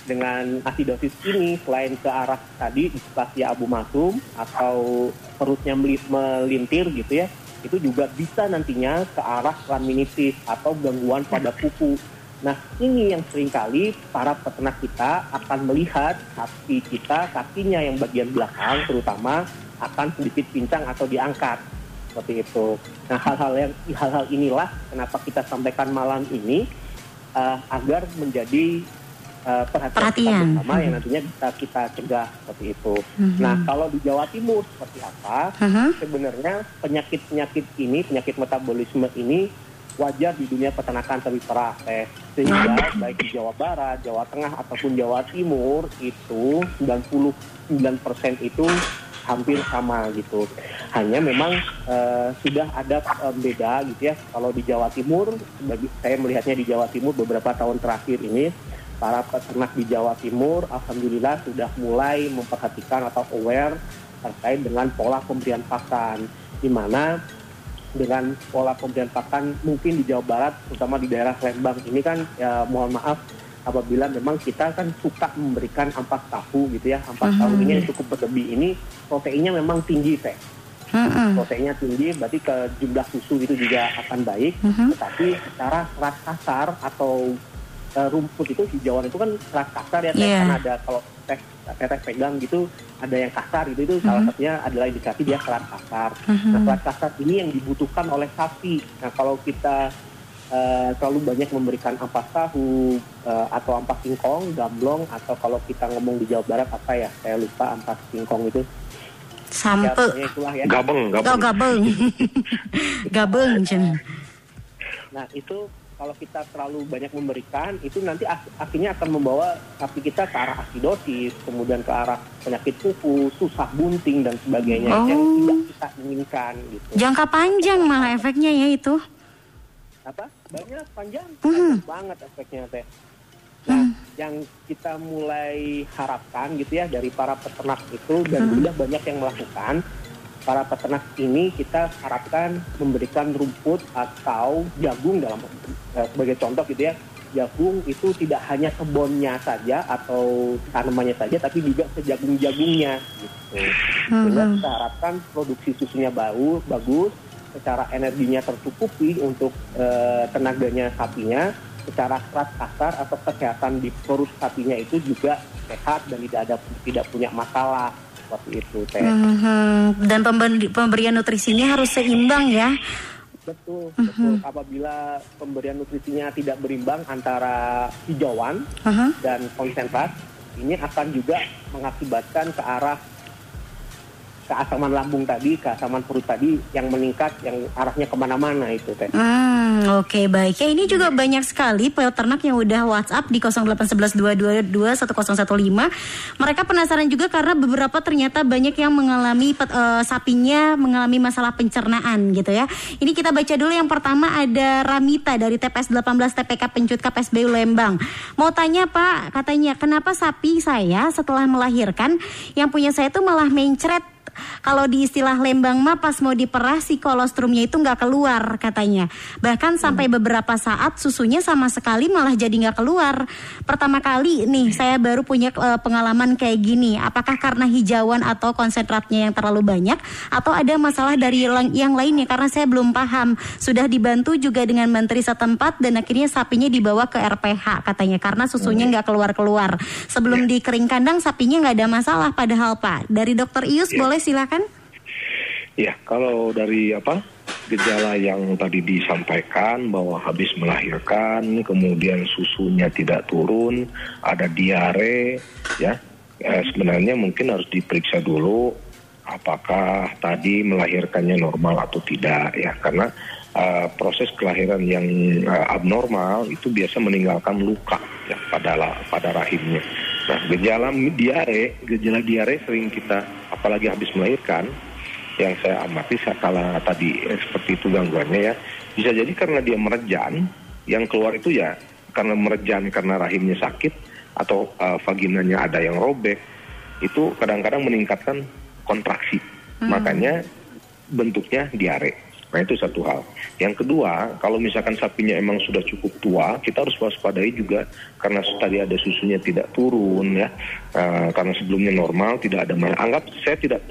Dengan asidosis ini selain ke arah tadi displasia abu masum atau perutnya melintir gitu ya, itu juga bisa nantinya ke arah laminitis atau gangguan pada kuku. Nah ini yang seringkali para peternak kita akan melihat sapi kita, kakinya yang bagian belakang terutama akan sedikit pincang atau diangkat seperti itu. Nah hal-hal inilah kenapa kita sampaikan malam ini agar menjadi perhatian bersama yang nantinya bisa kita cegah seperti itu. Nah kalau di Jawa Timur seperti apa, sebenarnya penyakit-penyakit ini, penyakit metabolisme ini wajar di dunia peternakan terbicara, sehingga baik di Jawa Barat, Jawa Tengah ataupun Jawa Timur itu 99% itu hampir sama gitu. Hanya memang sudah ada beda gitu ya. Kalau di Jawa Timur, saya melihatnya di Jawa Timur beberapa tahun terakhir ini para peternak di Jawa Timur alhamdulillah sudah mulai memperhatikan atau aware terkait dengan pola pemberian pakan, di mana dengan pola pemberian pakan mungkin di Jawa Barat, terutama di daerah Lembang ini kan, ya, mohon maaf apabila memang kita kan suka memberikan ampas tahu gitu ya, ampas tahu ini cukup berlebih, ini proteinnya memang tinggi Teh. Proteinnya tinggi, berarti ke jumlah susu itu juga akan baik. Tetapi secara serat kasar atau rumput itu hijauan itu kan serat kasar ya, kan ada kalau teh pegang gitu ada yang kasar gitu, itu salah satunya adalah indikasi dia serat kasar. Nah, serat kasar ini yang dibutuhkan oleh sapi. Nah, kalau kita terlalu banyak memberikan ampas tahu atau ampas singkong, gamblong, atau kalau kita ngomong di Jawa Barat apa ya, saya lupa ampas singkong itu. Sampe ya. Gabeng. Gabeng. Nah, itu kalau kita terlalu banyak memberikan, itu nanti akhirnya akan membawa sapi kita ke arah asidosis, kemudian ke arah penyakit kuku, susah bunting dan sebagainya yang tidak kita inginkan gitu. Jangka panjang malah efeknya ya itu. Apa? Banyak panjang. Banget efeknya Teh. Nah, yang kita mulai harapkan gitu ya dari para peternak itu, dan sudah banyak yang melakukan, para peternak ini kita harapkan memberikan rumput atau jagung dalam sebagai contoh gitu ya. Jagung itu tidak hanya kebunnya saja atau tanamannya saja, tapi juga sejagung-jagungnya gitu. Sehingga kita harapkan produksi susunya bagus, secara energinya tercukupi untuk tenaganya sapinya, secara serat kasar atau kesehatan di perut sapinya itu juga sehat dan tidak punya masalah seperti itu Teh. Dan pemberian nutrisinya harus seimbang ya. Betul. Apabila pemberian nutrisinya tidak berimbang antara hijauan dan konsentrat, ini akan juga mengakibatkan ke arah keasaman lambung tadi, keasaman perut tadi yang meningkat, yang arahnya kemana-mana itu Teh. Oke, baik. Ya, ini juga banyak sekali peternak yang udah WhatsApp di 0811-222-10115. Mereka penasaran juga karena beberapa ternyata banyak yang mengalami sapinya mengalami masalah pencernaan gitu ya. Ini kita baca dulu. Yang pertama ada Ramita dari TPS 18 TPK Pencut KPSBU Lembang. Mau tanya Pak, katanya kenapa sapi saya setelah melahirkan yang punya saya itu malah mencret. Kalau di istilah Lembang mah pas mau diperah si kolostrumnya itu nggak keluar katanya. Bahkan sampai beberapa saat susunya sama sekali malah jadi nggak keluar. Pertama kali nih saya baru punya pengalaman kayak gini. Apakah karena hijauan atau konsentratnya yang terlalu banyak, atau ada masalah dari yang lainnya? Karena saya belum paham. Sudah dibantu juga dengan menteri setempat dan akhirnya sapinya dibawa ke RPH katanya. Karena susunya nggak keluar-keluar. Sebelum dikering kandang sapinya nggak ada masalah padahal Pak. Dari Dokter Ius boleh silakan. Ya, kalau dari gejala yang tadi disampaikan bahwa habis melahirkan, kemudian susunya tidak turun, ada diare, ya. Sebenarnya mungkin harus diperiksa dulu apakah tadi melahirkannya normal atau tidak ya, karena proses kelahiran yang abnormal itu biasa meninggalkan luka ya, pada rahimnya. Nah, gejala diare sering kita, apalagi habis melahirkan, yang saya amati kala tadi seperti itu gangguannya ya. Bisa jadi karena dia merejan, yang keluar itu ya karena merejan karena rahimnya sakit atau vaginanya ada yang robek, itu kadang-kadang meningkatkan kontraksi. Makanya bentuknya diare. Nah, itu satu hal. Yang kedua, kalau misalkan sapinya emang sudah cukup tua, kita harus waspadai juga karena tadi ada susunya tidak turun ya, karena sebelumnya normal tidak ada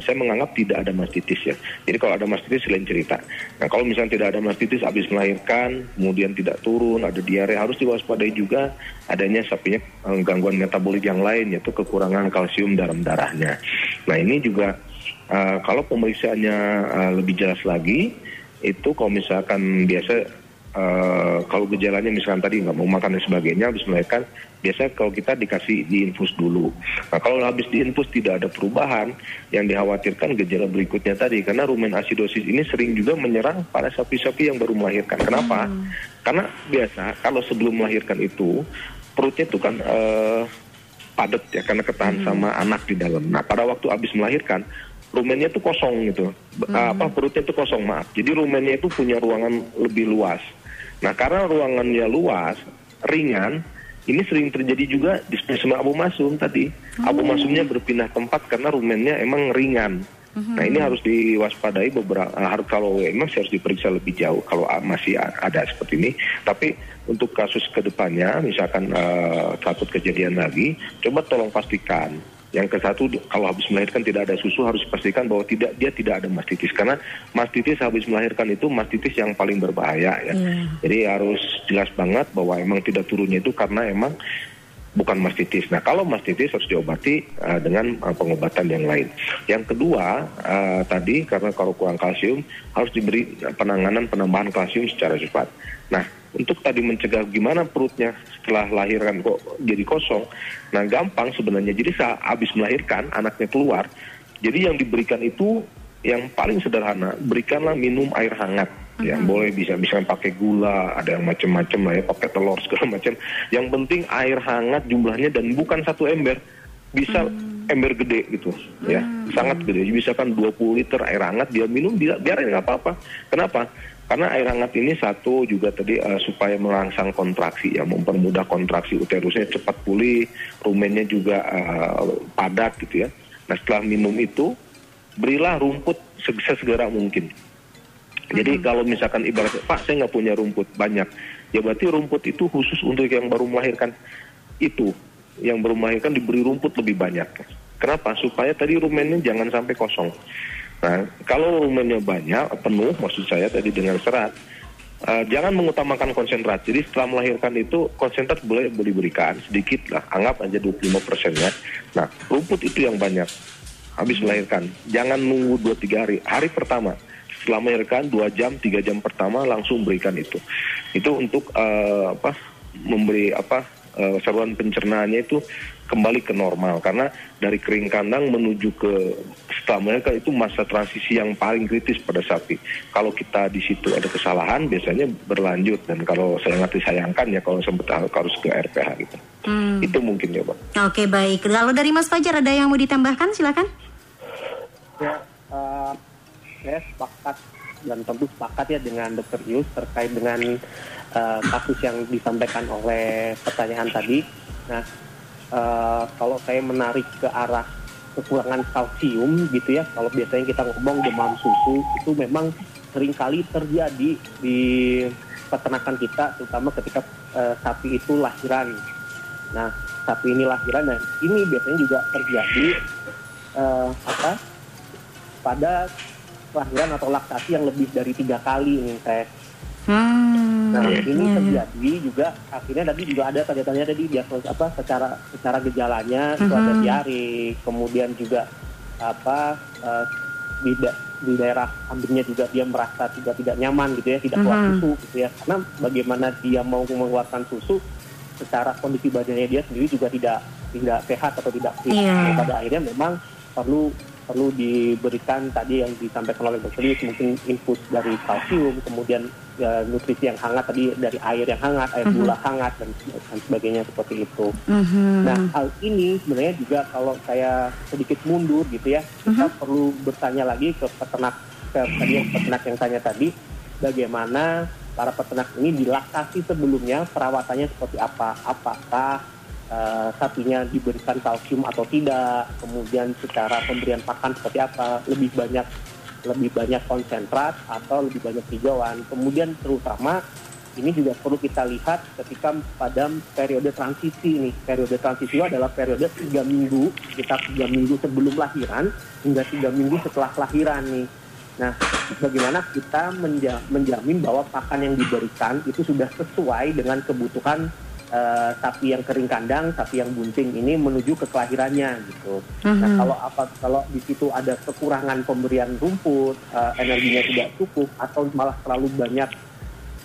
saya menganggap tidak ada mastitis ya. Jadi kalau ada mastitis lain cerita. Nah, kalau misalkan tidak ada mastitis habis melahirkan, kemudian tidak turun, ada diare, harus diwaspadai juga adanya sapinya gangguan metabolik yang lain, yaitu kekurangan kalsium dalam darahnya. Nah, ini juga kalau pemeriksaannya lebih jelas lagi. Itu kalau misalkan biasa kalau gejalanya misalkan tadi nggak mau makan dan sebagainya habis melahirkan, biasa kalau kita dikasih diinfus dulu. Nah, kalau habis diinfus tidak ada perubahan, yang dikhawatirkan gejala berikutnya tadi, karena rumen asidosis ini sering juga menyerang pada sapi-sapi yang baru melahirkan. Kenapa? Karena biasa kalau sebelum melahirkan itu perutnya itu kan padat ya, karena ketahan sama anak di dalam. Nah, pada waktu habis melahirkan rumennya tuh kosong gitu, perutnya tuh kosong maaf. Jadi rumennya itu punya ruangan lebih luas. Nah, karena ruangannya luas, ringan, ini sering terjadi juga di spesimen abu masum tadi. Abu masumnya berpindah tempat karena rumennya emang ringan. Nah ini harus diwaspadai beberapa, harus kalau memang harus diperiksa lebih jauh kalau masih ada seperti ini. Tapi untuk kasus kedepannya, misalkan takut kejadian lagi, coba tolong pastikan. Yang kesatu, kalau habis melahirkan tidak ada susu, harus dipastikan bahwa dia tidak ada mastitis, karena mastitis habis melahirkan itu mastitis yang paling berbahaya ya. Jadi harus jelas banget bahwa emang tidak turunnya itu karena emang bukan mastitis. Nah kalau mastitis harus diobati dengan pengobatan yang lain. Yang kedua tadi karena kalau kurang kalsium harus diberi penanganan penambahan kalsium secara cepat. Nah untuk tadi mencegah gimana perutnya setelah lahiran kok jadi kosong. Nah gampang sebenarnya. Jadi habis melahirkan anaknya keluar. Jadi yang diberikan itu yang paling sederhana, berikanlah minum air hangat. Ya boleh bisa pakai gula, ada yang macam-macam lah ya, pakai telur segala macam. Yang penting air hangat jumlahnya dan bukan satu ember. Bisa ember gede gitu ya. Sangat gede. Bisa kan 20 liter air hangat dia minum, dia biarin enggak apa-apa. Kenapa? Karena air hangat ini satu juga tadi supaya merangsang kontraksi ya, mempermudah kontraksi uterusnya cepat pulih, rumennya juga padat gitu ya. Nah setelah minum itu berilah rumput sesegera mungkin. Jadi kalau misalkan ibaratnya Pak saya nggak punya rumput banyak, ya berarti rumput itu khusus untuk yang baru melahirkan itu, yang baru melahirkan diberi rumput lebih banyak. Kenapa? Supaya tadi rumennya jangan sampai kosong. Nah, kalau rumennya banyak, penuh maksud saya tadi dengan serat, jangan mengutamakan konsentrat. Jadi setelah melahirkan itu konsentrat boleh diberikan sedikit lah, anggap aja 25% ya. Nah, rumput itu yang banyak habis melahirkan. Jangan nunggu 2-3 hari. Hari pertama setelah melahirkan 2 jam, 3 jam pertama langsung berikan itu. Itu untuk memberi saluran pencernaannya itu kembali ke normal, karena dari kering kandang menuju ke setelah melahirkan itu masa transisi yang paling kritis pada sapi. Kalau kita di situ ada kesalahan biasanya berlanjut, dan kalau sayangkan ya kalau sempat harus ke RPH gitu. Itu mungkin ya Pak. Oke baik, lalu dari Mas Fajar ada yang mau ditambahkan, silakan. Ya, saya sepakat dan tentu sepakat ya dengan Dr. Yus terkait dengan kasus yang disampaikan oleh pertanyaan tadi. Nah, kalau saya menarik ke arah kekurangan kalsium gitu ya, kalau biasanya kita ngomong demam susu itu memang seringkali terjadi di peternakan kita, terutama ketika sapi itu lahiran. Nah, sapi ini lahiran dan ini biasanya juga terjadi pada lahiran atau laktasi yang lebih dari 3 kali ini saya. Nah ini terjadi juga akhirnya tadi juga ada tanda-tanda tadi secara gejalanya itu ada diare, kemudian juga di daerah kambingnya juga dia merasa tidak nyaman gitu ya, tidak keluar susu gitu ya, karena bagaimana dia mau mengeluarkan susu secara kondisi badannya dia sendiri juga tidak sehat atau tidak fit. Pada akhirnya memang perlu diberikan tadi yang disampaikan oleh dokter, mungkin input dari kalsium, kemudian nutrisi yang hangat tadi dari air yang hangat, air gula hangat dan sebagainya seperti itu. Nah hal ini sebenarnya juga kalau saya sedikit mundur gitu ya, kita perlu bertanya lagi ke peternak yang tanya tadi, bagaimana para peternak ini di laktasi sebelumnya perawatannya seperti apa, apakah sapinya diberikan kalsium atau tidak, kemudian secara pemberian pakan seperti apa, lebih banyak konsentrat atau lebih banyak hijauan. Kemudian terutama ini juga perlu kita lihat ketika pada periode transisi ini. Periode transisi adalah periode 3 minggu, sekitar 3 minggu sebelum lahiran hingga 3 minggu setelah lahiran nih. Nah, bagaimana kita menjamin bahwa pakan yang diberikan itu sudah sesuai dengan kebutuhan sapi yang kering kandang, sapi yang bunting ini menuju ke kelahirannya gitu. Nah, kalau di situ ada kekurangan pemberian rumput, energinya tidak cukup atau malah terlalu banyak,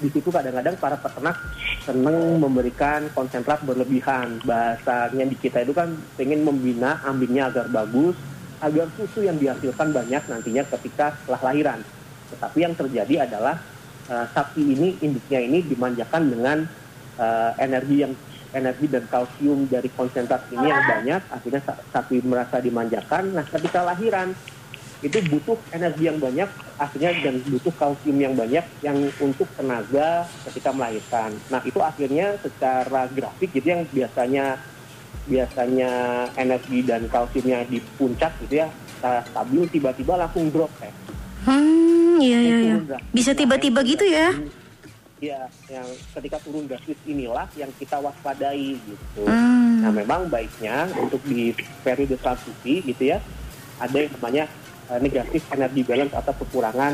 di situ kadang-kadang para peternak senang memberikan konsentrat berlebihan. Bahasanya di kita itu kan pengen membina ambingnya agar bagus, agar susu yang dihasilkan banyak nantinya ketika setelah lahiran. Tetapi yang terjadi adalah sapi ini, induknya ini dimanjakan dengan energi dan kalsium dari konsentrat ini yang banyak, akhirnya sapi merasa dimanjakan. Nah ketika lahiran itu butuh energi yang banyak akhirnya dan butuh kalsium yang banyak yang untuk tenaga ketika melahirkan. Nah itu akhirnya secara grafik gitu, yang biasanya energi dan kalsiumnya di puncak gitu ya, kita stabil, tiba-tiba langsung drop kayak. Iya. Bisa tiba-tiba gitu ya? Ya, yang ketika turun drastis inilah yang kita waspadai gitu. Nah, memang baiknya untuk di periode transisi gitu ya, ada yang namanya negatif energi balance atau kekurangan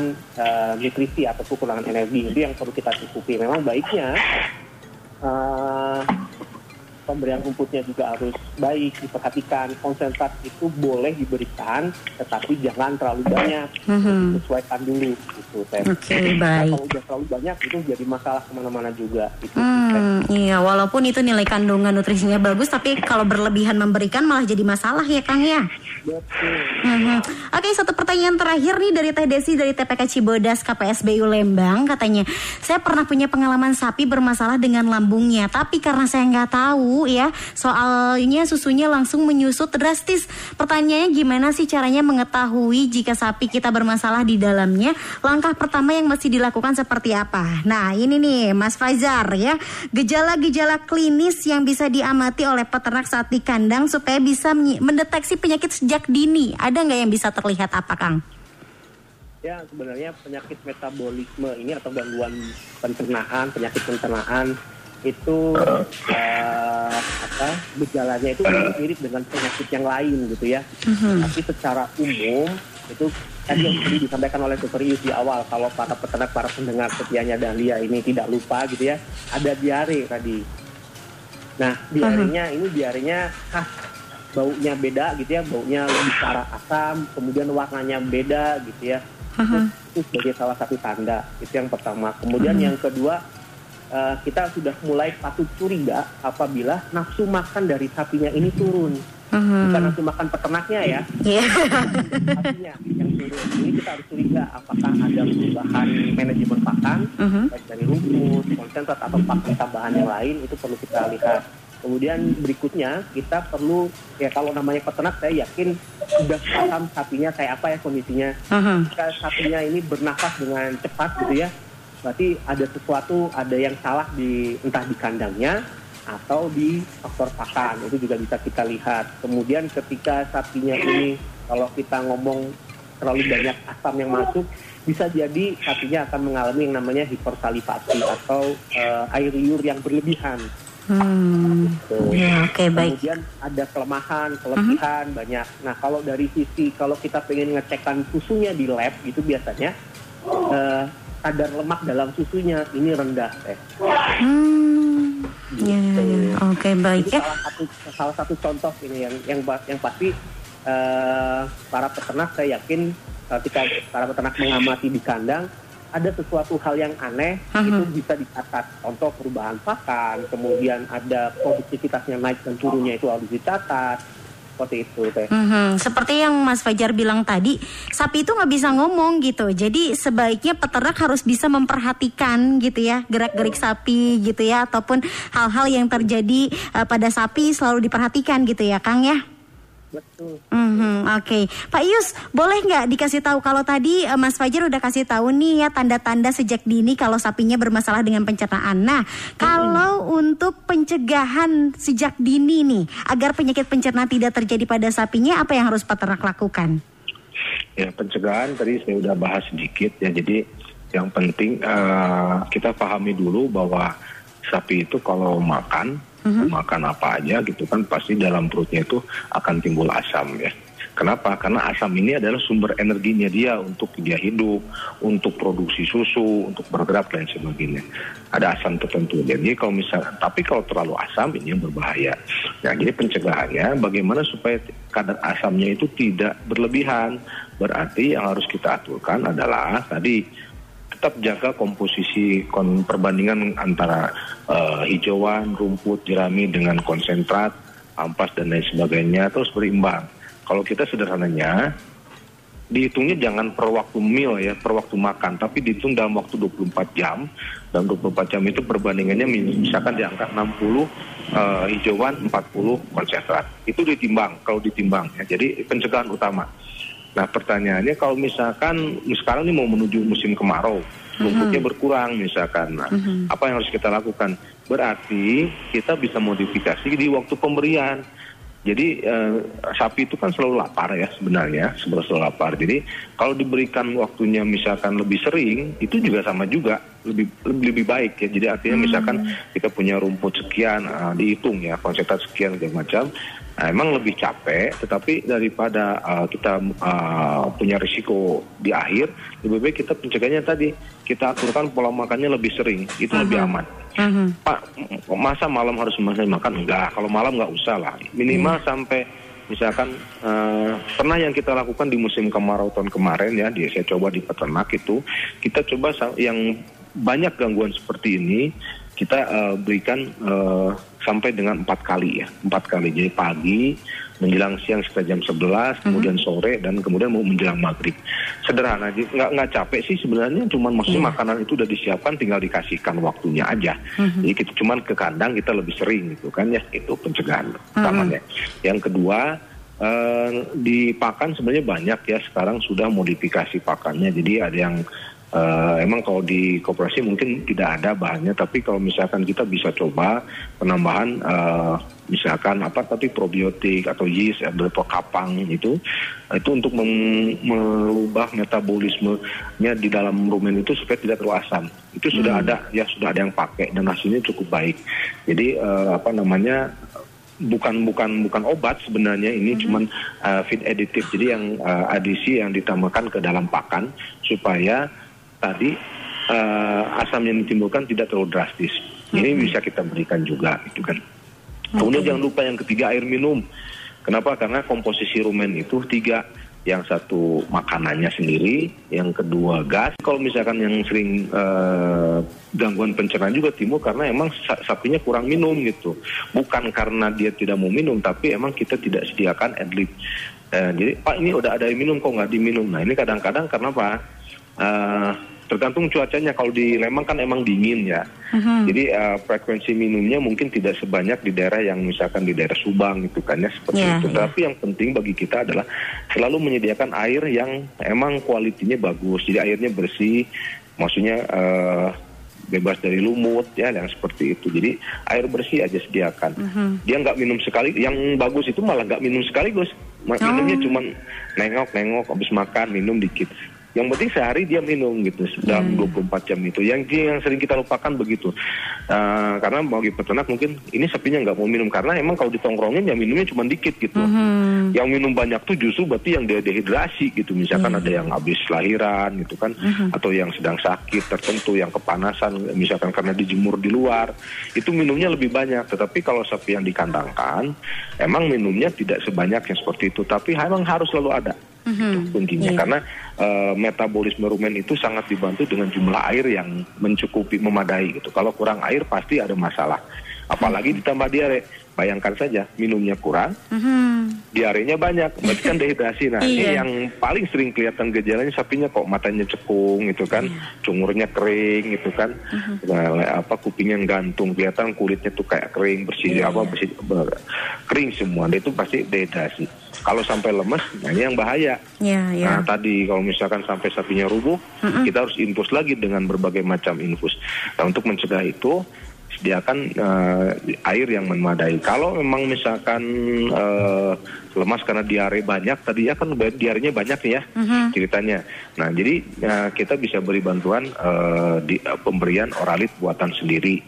nutrisi atau kekurangan energi, itu yang perlu kita cukupi. Memang baiknya pemberian rumputnya juga harus baik, diperhatikan. Konsentrat itu boleh diberikan, tetapi jangan terlalu banyak, sesuaikan dulu gitu. Oke, baik. Kalau udah terlalu banyak itu jadi masalah kemana-mana juga. Gitu, iya, walaupun itu nilai kandungan nutrisinya bagus, tapi kalau berlebihan memberikan malah jadi masalah ya, Kang ya. Betul. Oke, satu pertanyaan terakhir nih dari Teh Desi dari TPK Cibodas KPSBU Lembang, katanya saya pernah punya pengalaman sapi bermasalah dengan lambungnya, tapi karena saya nggak tahu ya, soalnya susunya langsung menyusut drastis. Pertanyaannya gimana sih caranya mengetahui jika sapi kita bermasalah di dalamnya? Langkah pertama yang mesti dilakukan seperti apa? Nah, ini nih Mas Fajar ya, gejala-gejala klinis yang bisa diamati oleh peternak saat di kandang supaya bisa mendeteksi penyakit sejak dini. Ada nggak yang bisa terlihat apa, Kang? Ya, sebenarnya penyakit metabolisme ini atau gangguan pencernaan, penyakit pencernaan itu gejalanya itu mirip dengan penyakit yang lain gitu ya. Tapi secara umum itu tadi yang tadi disampaikan oleh Dr. Yus di awal, kalau para peternak, para pendengar setianya Dahlia ini tidak lupa gitu ya, ada diare tadi. Nah, diarenya ini diarenya khas, baunya beda gitu ya, baunya lebih ke arah asam, kemudian warnanya beda gitu ya. Itu sebagai salah satu tanda, itu yang pertama. Kemudian yang kedua, kita sudah mulai patut curiga apabila nafsu makan dari sapinya ini turun. Bukan nafsu makan peternaknya ya, sapinya yang turun. Ini kita harus curiga apakah ada perubahan manajemen pakan, baik dari rumput, konsentrat, atau pakan tambahan yang lain. Itu perlu kita lihat. Kemudian berikutnya kita perlu, ya kalau namanya peternak saya yakin sudah paham sapinya kayak apa ya kondisinya. Jika sapinya ini bernafas dengan cepat gitu ya, berarti ada sesuatu, ada yang salah di entah di kandangnya atau di faktor pakan, itu juga bisa kita lihat. Kemudian ketika sapinya ini kalau kita ngomong terlalu banyak asam yang masuk, bisa jadi sapinya akan mengalami yang namanya hipersalivasi atau air liur yang berlebihan. Ya, okay, baik. Kemudian ada kelemahan, kelebihan banyak. Nah, kalau dari sisi kalau kita pengen ngecekkan susunya di lab itu biasanya kadar lemak dalam susunya ini rendah teh. Oke, baik ya. Salah satu contoh ini yang pasti para peternak saya yakin ketika para peternak mengamati di kandang ada sesuatu hal yang aneh, itu bisa dicatat. Contoh perubahan pakan, kemudian ada produktivitasnya naik dan turunnya itu harus dicatat. Seperti itu, teh. Seperti yang Mas Fajar bilang tadi, sapi itu nggak bisa ngomong gitu. Jadi sebaiknya peternak harus bisa memperhatikan gitu ya, gerak-gerik sapi gitu ya, ataupun hal-hal yang terjadi pada sapi selalu diperhatikan gitu ya, Kang ya. Betul. Oke. Pak Yus, boleh nggak dikasih tahu kalau tadi Mas Fajar udah kasih tahu nih ya tanda-tanda sejak dini kalau sapinya bermasalah dengan pencernaan. Nah, kalau untuk pencegahan sejak dini nih agar penyakit pencernaan tidak terjadi pada sapinya, apa yang harus peternak lakukan? Ya, pencegahan tadi saya udah bahas sedikit ya. Jadi yang penting kita pahami dulu bahwa sapi itu kalau makan makan apa aja gitu kan pasti dalam perutnya itu akan timbul asam ya. Kenapa? Karena asam ini adalah sumber energinya dia untuk dia hidup, untuk produksi susu, untuk bergerak dan sebagainya. Ada asam tertentu. Jadi kalau misalnya, tapi kalau terlalu asam ini berbahaya. Nah, jadi pencegahannya bagaimana supaya kadar asamnya itu tidak berlebihan. Berarti yang harus kita aturkan adalah tadi tetap jaga komposisi perbandingan antara hijauan, rumput, jerami dengan konsentrat, ampas dan lain sebagainya, terus berimbang. Kalau kita sederhananya dihitungnya jangan per waktu meal ya, per waktu makan, tapi dihitung dalam waktu 24 jam. Dalam 24 jam itu perbandingannya misalkan di angka 60 hijauan, 40 konsentrat. Itu ditimbang, kalau ditimbang ya. Jadi pencegahan utama. Nah, pertanyaannya kalau misalkan sekarang ini mau menuju musim kemarau, rumputnya berkurang misalkan, nah, apa yang harus kita lakukan? Berarti kita bisa modifikasi di waktu pemberian. Jadi sapi itu kan selalu lapar ya sebenarnya, selalu lapar. Jadi kalau diberikan waktunya misalkan lebih sering, itu juga sama juga, lebih baik ya. Jadi artinya misalkan kita punya rumput sekian, dihitung ya, konsentrat sekian segala macam. Nah, emang lebih capek, tetapi daripada kita punya risiko di akhir, lebih baik kita pencegahnya tadi, kita aturkan pola makannya lebih sering, itu lebih aman. Masa malam harus makan? Enggak, kalau malam nggak usah lah. Minimal sampai misalkan pernah yang kita lakukan di musim kemarau tahun kemarin ya, saya coba di peternak itu, kita coba yang banyak gangguan seperti ini, kita berikan sampai dengan 4 kali ya, 4 kali. Jadi pagi, menjelang siang sekitar jam 11, kemudian sore, dan kemudian mau menjelang maghrib. Sederhana, nggak capek sih sebenarnya, cuman maksudnya makanan itu udah disiapkan, tinggal dikasihkan waktunya aja. Jadi kita cuman ke kandang kita lebih sering gitu kan ya, itu pencegahan utamanya. Yang kedua, di pakan sebenarnya banyak ya, sekarang sudah modifikasi pakannya, jadi ada yang emang kalau di koperasi mungkin tidak ada bahannya, tapi kalau misalkan kita bisa coba penambahan misalkan apa tapi probiotik atau yeast atau kapang itu untuk merubah metabolismenya di dalam rumen itu supaya tidak terlalu asam. Itu sudah ada ya, sudah ada yang pakai dan hasilnya cukup baik. Jadi bukan obat sebenarnya ini, cuman feed additive, jadi yang adisi yang ditambahkan ke dalam pakan supaya tadi asam yang ditimbulkan tidak terlalu drastis. Ini bisa kita berikan juga gitu kan. Kemudian jangan lupa yang ketiga, air minum. Kenapa? Karena komposisi rumen itu 3. Yang satu makanannya sendiri, yang kedua gas. Kalau misalkan yang sering gangguan pencernaan juga timbul karena emang sapinya kurang minum gitu. Bukan karena dia tidak mau minum, tapi emang kita tidak sediakan adlib. Jadi Pak, ini udah ada yang minum kok nggak diminum. Nah ini kadang-kadang karena apa? Tergantung cuacanya, kalau di Lembang kan emang dingin ya. Jadi frekuensi minumnya mungkin tidak sebanyak di daerah yang misalkan di daerah Subang gitu kan ya, seperti itu. Tapi yang penting bagi kita adalah selalu menyediakan air yang emang kualitinya bagus. Jadi airnya bersih, maksudnya bebas dari lumut ya, yang seperti itu. Jadi air bersih aja sediakan. Dia nggak minum sekali, yang bagus itu malah nggak minum sekaligus. Minumnya cuma nengok-nengok, habis makan minum dikit. Yang penting sehari dia minum gitu dalam 24 jam itu. Yang sering kita lupakan begitu. Karena bagi peternak mungkin ini sapinya nggak mau minum karena emang kalau ditongkrongin yang minumnya cuma dikit gitu. Yang minum banyak tuh justru berarti yang dehidrasi gitu. Misalkan ada yang habis lahiran gitu kan, atau yang sedang sakit tertentu, yang kepanasan misalkan karena dijemur di luar, itu minumnya lebih banyak. Tetapi kalau sapi yang dikandangkan emang minumnya tidak sebanyak yang seperti itu. Tapi emang harus selalu ada. Itu kuncinya karena metabolisme rumen itu sangat dibantu dengan jumlah air yang mencukupi, memadai gitu. Kalau kurang air pasti ada masalah. Apalagi ditambah diare. Bayangkan saja minumnya kurang, diarenya banyak, berarti kan dehidrasi. Nah, ini yang paling sering kelihatan gejalanya sapinya kok matanya cekung gitu kan, cungurnya kering gitu kan, apa kupingnya gantung, kelihatan kulitnya tuh kayak kering, bersih kering semua. Nah, itu pasti dehidrasi. Kalau sampai lemes, nah ini yang bahaya. Nah, tadi kalau misalkan sampai sapinya rubuh, kita harus infus lagi dengan berbagai macam infus. Nah, untuk mencegah itu sediakan air yang memadai. Kalau memang misalkan lemas karena diare banyak, tadi ya kan diarenya banyak ya ceritanya. Nah jadi kita bisa beri bantuan pemberian oralit buatan sendiri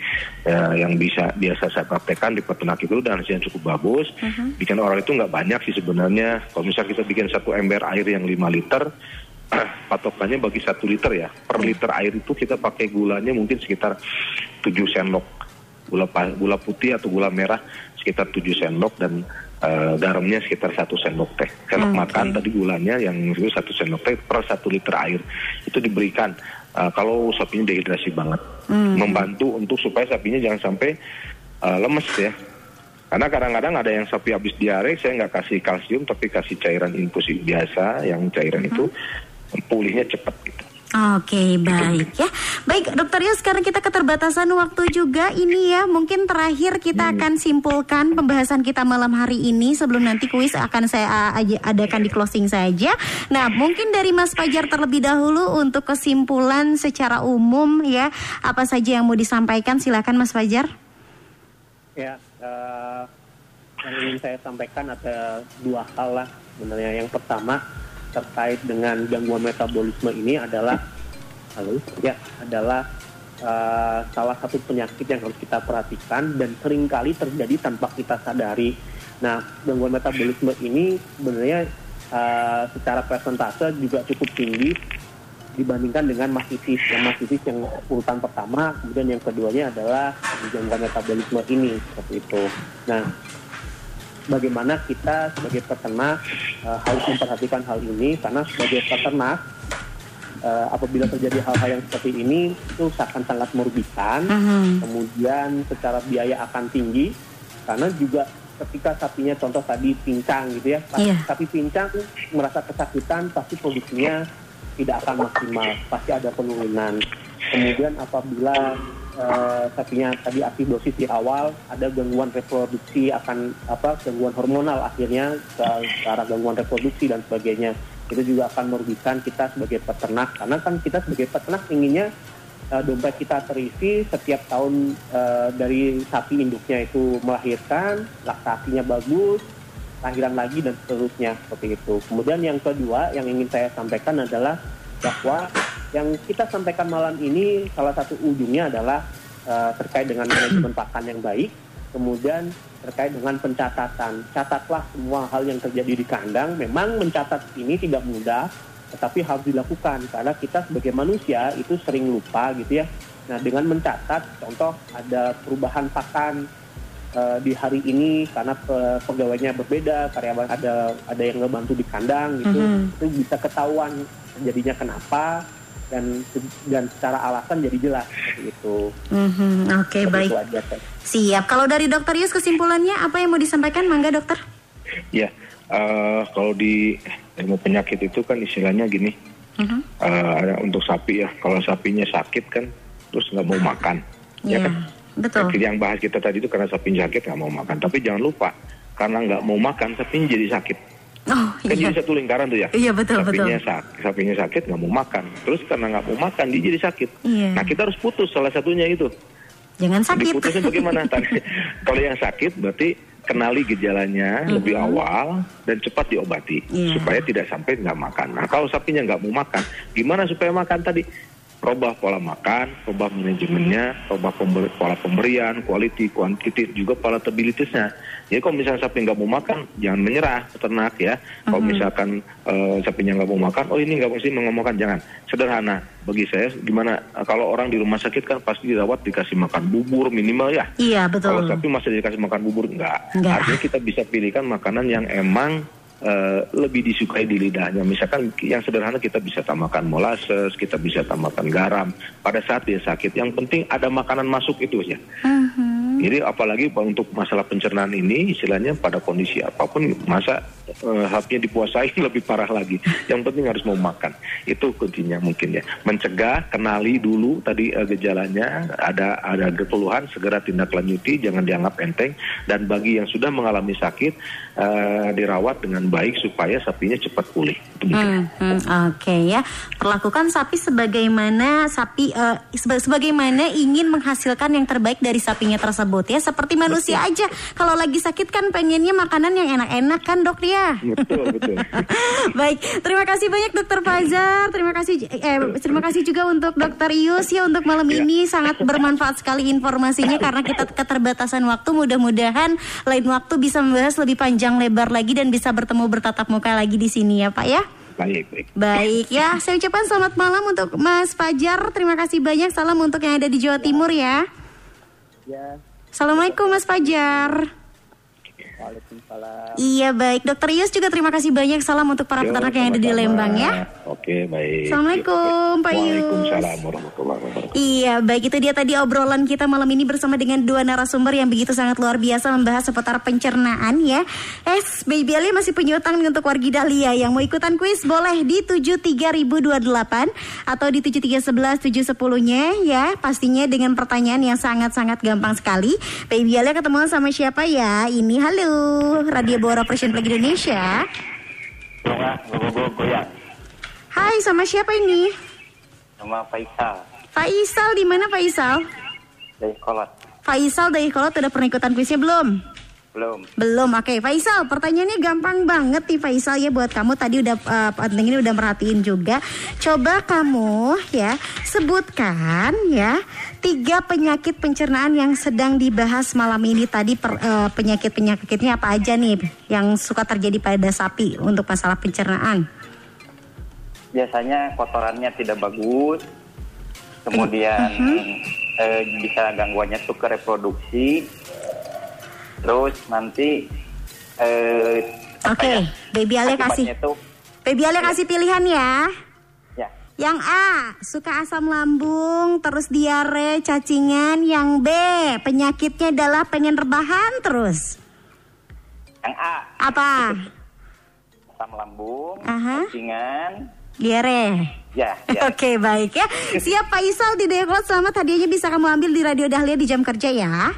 yang bisa biasa saya praktekkan di peternak itu dan hasilnya cukup bagus. Bikin oralit itu nggak banyak sih sebenarnya. Kalau misalnya kita bikin 1 ember air yang 5 liter, patokannya bagi 1 liter ya. Per liter air itu kita pakai gulanya mungkin sekitar 7 sendok. Gula putih atau gula merah sekitar 7 sendok dan garamnya sekitar 1 sendok teh. Sendok makan tadi gulanya yang itu 1 sendok teh per 1 liter air. Itu diberikan kalau sapinya dehidrasi banget. Membantu untuk supaya sapinya jangan sampai lemes ya. Karena kadang-kadang ada yang sapi habis diare, saya nggak kasih kalsium tapi kasih cairan infusi biasa yang cairan itu pulihnya cepat gitu. Oke, baik ya. Baik, Dokter Yus, sekarang kita keterbatasan waktu juga ini ya. Mungkin terakhir kita akan simpulkan pembahasan kita malam hari ini sebelum nanti kuis akan saya adakan di closing saja. Nah, mungkin dari Mas Fajar terlebih dahulu untuk kesimpulan secara umum ya, apa saja yang mau disampaikan, silakan Mas Fajar. Ya, yang ingin saya sampaikan ada dua hal lah sebenarnya. Yang pertama terkait dengan gangguan metabolisme ini adalah salah satu penyakit yang harus kita perhatikan dan seringkali terjadi tanpa kita sadari. Nah, gangguan metabolisme ini sebenarnya secara persentase juga cukup tinggi dibandingkan dengan mastitis. Yang mastitis yang urutan pertama, kemudian yang keduanya adalah gangguan metabolisme ini seperti itu. Nah, bagaimana kita sebagai peternak harus memperhatikan hal ini, karena sebagai peternak apabila terjadi hal-hal yang seperti ini itu akan sangat merugikan. Kemudian secara biaya akan tinggi, karena juga ketika sapinya contoh tadi pincang gitu ya, sapi pincang merasa kesakitan pasti produksinya tidak akan maksimal, pasti ada penurunan. Kemudian apabila sapinya tadi asidosis di awal, ada gangguan reproduksi, akan gangguan hormonal akhirnya ke arah gangguan reproduksi dan sebagainya. Itu juga akan merugikan kita sebagai peternak, karena kan kita sebagai peternak inginnya dompet kita terisi setiap tahun dari sapi induknya itu melahirkan, laktasinya bagus, lahiran lagi dan seterusnya seperti itu. Kemudian yang kedua yang ingin saya sampaikan adalah bahwa yang kita sampaikan malam ini salah satu ujungnya adalah terkait dengan manajemen pakan yang baik, kemudian terkait dengan pencatatan. Catatlah semua hal yang terjadi di kandang. Memang mencatat ini tidak mudah, tetapi harus dilakukan karena kita sebagai manusia itu sering lupa gitu ya. Nah, dengan mencatat, contoh ada perubahan pakan di hari ini karena pegawainya berbeda, karyawan ada yang ngebantu di kandang gitu, itu bisa ketahuan terjadinya kenapa. Dan secara alasan jadi jelas itu. Oke, baik. Siap. Kalau dari Dokter Yus kesimpulannya apa yang mau disampaikan, mangga Dokter? Ya, kalau di ilmu penyakit itu kan istilahnya gini, untuk sapi ya. Kalau sapinya sakit kan, terus nggak mau makan, ya kan? Betul. Yang bahas kita tadi itu karena sapi sakit nggak mau makan. Tapi jangan lupa, karena nggak mau makan sapinya jadi sakit. Kan jadi satu lingkaran tuh ya. Iya, betul, sapinya sakit nggak mau makan, terus karena nggak mau makan dia jadi sakit. Nah, kita harus putus salah satunya itu. Jangan sakit. Diputusnya bagaimana? Kalau yang sakit berarti kenali gejalanya lebih awal dan cepat diobati supaya tidak sampai nggak makan. Nah, kalau sapinya nggak mau makan, gimana supaya makan tadi? Rubah pola makan, rubah manajemennya, rubah pola pemberian, quality, quantity, juga palatabilitasnya. Jadi kalau misalnya sapi nggak mau makan, jangan menyerah peternak ya. Kalau misalkan sapinya nggak mau makan, oh ini nggak mau makan, jangan. Sederhana bagi saya, gimana kalau orang di rumah sakit kan pasti dirawat dikasih makan bubur minimal ya. Iya, betul. Kalau sapi masih dikasih makan bubur, enggak. Artinya kita bisa pilihkan makanan yang emang lebih disukai di lidahnya. Misalkan yang sederhana kita bisa tambahkan molasses, kita bisa tambahkan garam pada saat dia sakit. Yang penting ada makanan masuk itu ya. Jadi apalagi untuk masalah pencernaan ini istilahnya pada kondisi apapun masa sapinya dipuasai lebih parah lagi. Yang penting harus mau makan. Itu kuncinya mungkin ya. Mencegah, kenali dulu tadi gejalanya, ada keluhan segera tindak lanjuti, jangan dianggap enteng, dan bagi yang sudah mengalami sakit dirawat dengan baik supaya sapinya cepat pulih. Oke, ya. Perlakukan sapi sebagaimana ingin menghasilkan yang terbaik dari sapinya tersebut ya. Seperti manusia aja. Kalau lagi sakit kan pengennya makanan yang enak-enak kan Dok ya. Betul. Baik, terima kasih banyak Dokter Fajar. Terima kasih juga untuk Dokter Yus ya untuk malam ini sangat bermanfaat sekali informasinya karena kita keterbatasan waktu. Mudah-mudahan lain waktu bisa membahas lebih panjang lebar lagi dan bisa bertemu bertatap muka lagi di sini ya Pak ya. Baik ya, saya ucapkan selamat malam untuk Mas Fajar. Terima kasih banyak, salam untuk yang ada di Jawa Timur ya. Assalamualaikum Mas Fajar. Waalaikumsalam. Iya, baik. Dokter Yus juga terima kasih banyak. Salam untuk para peternak yang ada di Lembang ya. Oke, baik. Assalamualaikum Pak Yus. Waalaikumsalam warahmatullahi wabarakatuh. Iya, baik, itu dia tadi obrolan kita malam ini bersama dengan dua narasumber yang begitu sangat luar biasa membahas seputar pencernaan ya. Baby Ali masih punya utang untuk wargi Dahlia yang mau ikutan kuis boleh di 73028 atau di 7311710-nya ya. Pastinya dengan pertanyaan yang sangat-sangat gampang sekali. Baby Ali ketemuan sama siapa ya? Ini halo Radio Bewara Frisian Flag Indonesia. Hai, sama siapa ini? Sama Faisal. Faisal, di mana Faisal? Dayeuhkolat. Faisal Dayeuhkolat udah pernah ikutan kuisnya belum? Belum, oke. Faisal, pertanyaannya gampang banget nih Faisal ya buat kamu. Tadi udah, penting ini udah merhatiin juga. Coba kamu ya sebutkan ya 3 penyakit pencernaan yang sedang dibahas malam ini. Tadi penyakit-penyakitnya apa aja nih yang suka terjadi pada sapi untuk masalah pencernaan? Biasanya kotorannya tidak bagus. Kemudian bisa gangguannya suka reproduksi. Terus nanti oke, Baby Ale kasih itu, Baby Ale kasih pilihan ya. Ya. Yang A, suka asam lambung, terus diare, cacingan. Yang B, penyakitnya adalah pengen rebahan terus. Yang A. Apa? Asam lambung, cacingan, diare. Ya, ya. Oke, baik ya. Siap Faisal di Dayeuhkolat, selamat. Hadiahnya bisa kamu ambil di Radio Dahlia di jam kerja ya.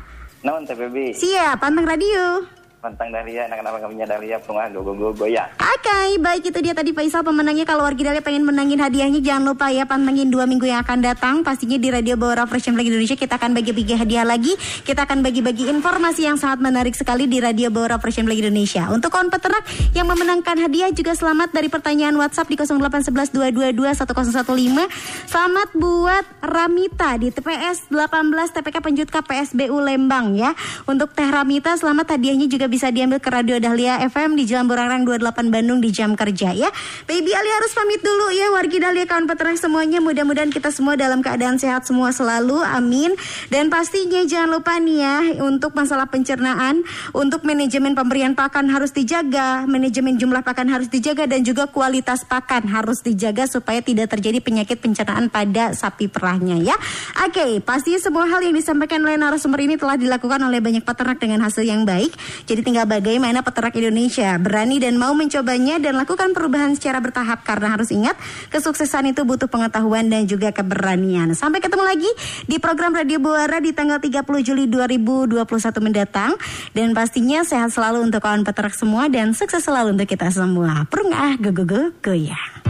Namun TPB. Siap, pantang radio. Pantang Dahlia, anak-anak kaminya Dahlia, penguah go-go-go ya. Oke, baik itu dia tadi Faisal pemenangnya. Kalau wargi Dahlia pengen menangin hadiahnya, jangan lupa ya pantengin 2 minggu yang akan datang. Pastinya di Radio Bewara Frisian Flag Indonesia kita akan bagi-bagi hadiah lagi. Kita akan bagi-bagi informasi yang sangat menarik sekali di Radio Bewara Frisian Flag Indonesia. Untuk kawan peternak yang memenangkan hadiah juga selamat dari pertanyaan WhatsApp di 0811 222 1015. Selamat buat Ramita di TPS 18 TPK Penjut KPSBU Lembang ya. Untuk Teh Ramita, selamat, hadiahnya juga bisa diambil ke Radio Dahlia FM di Jalan Burangrang 28 Bandung di jam kerja ya. Baby Ali harus pamit dulu ya, wargi Dahlia, kawan peternak semuanya. Mudah-mudahan kita semua dalam keadaan sehat semua selalu, amin. Dan pastinya jangan lupa nih ya, untuk masalah pencernaan, untuk manajemen pemberian pakan harus dijaga, manajemen jumlah pakan harus dijaga, dan juga kualitas pakan harus dijaga supaya tidak terjadi penyakit pencernaan pada sapi perahnya ya. Oke, pastinya semua hal yang disampaikan oleh narasumber ini telah dilakukan oleh banyak peternak dengan hasil yang baik. Jadi tinggal bagaimana peternak Indonesia berani dan mau mencobanya dan lakukan perubahan secara bertahap, karena harus ingat kesuksesan itu butuh pengetahuan dan juga keberanian. Sampai ketemu lagi di program Radio Bewara di tanggal 30 Juli 2021 mendatang, dan pastinya sehat selalu untuk kawan peternak semua dan sukses selalu untuk kita semua. Perungah gogogogoyang.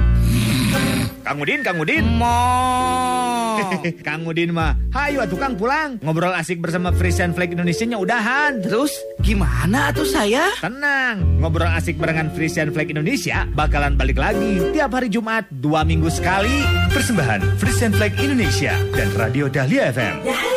Kang Udin. Mo. Kang Udin mah, hayu atuh Kang pulang. Ngobrol asik bersama Frisian Flag Indonesia-nya udahan. Terus gimana atuh saya? Tenang, ngobrol asik barengan Frisian Flag Indonesia bakalan balik lagi tiap hari Jumat 2 minggu sekali. Persembahan Frisian Flag Indonesia dan Radio Dahlia FM.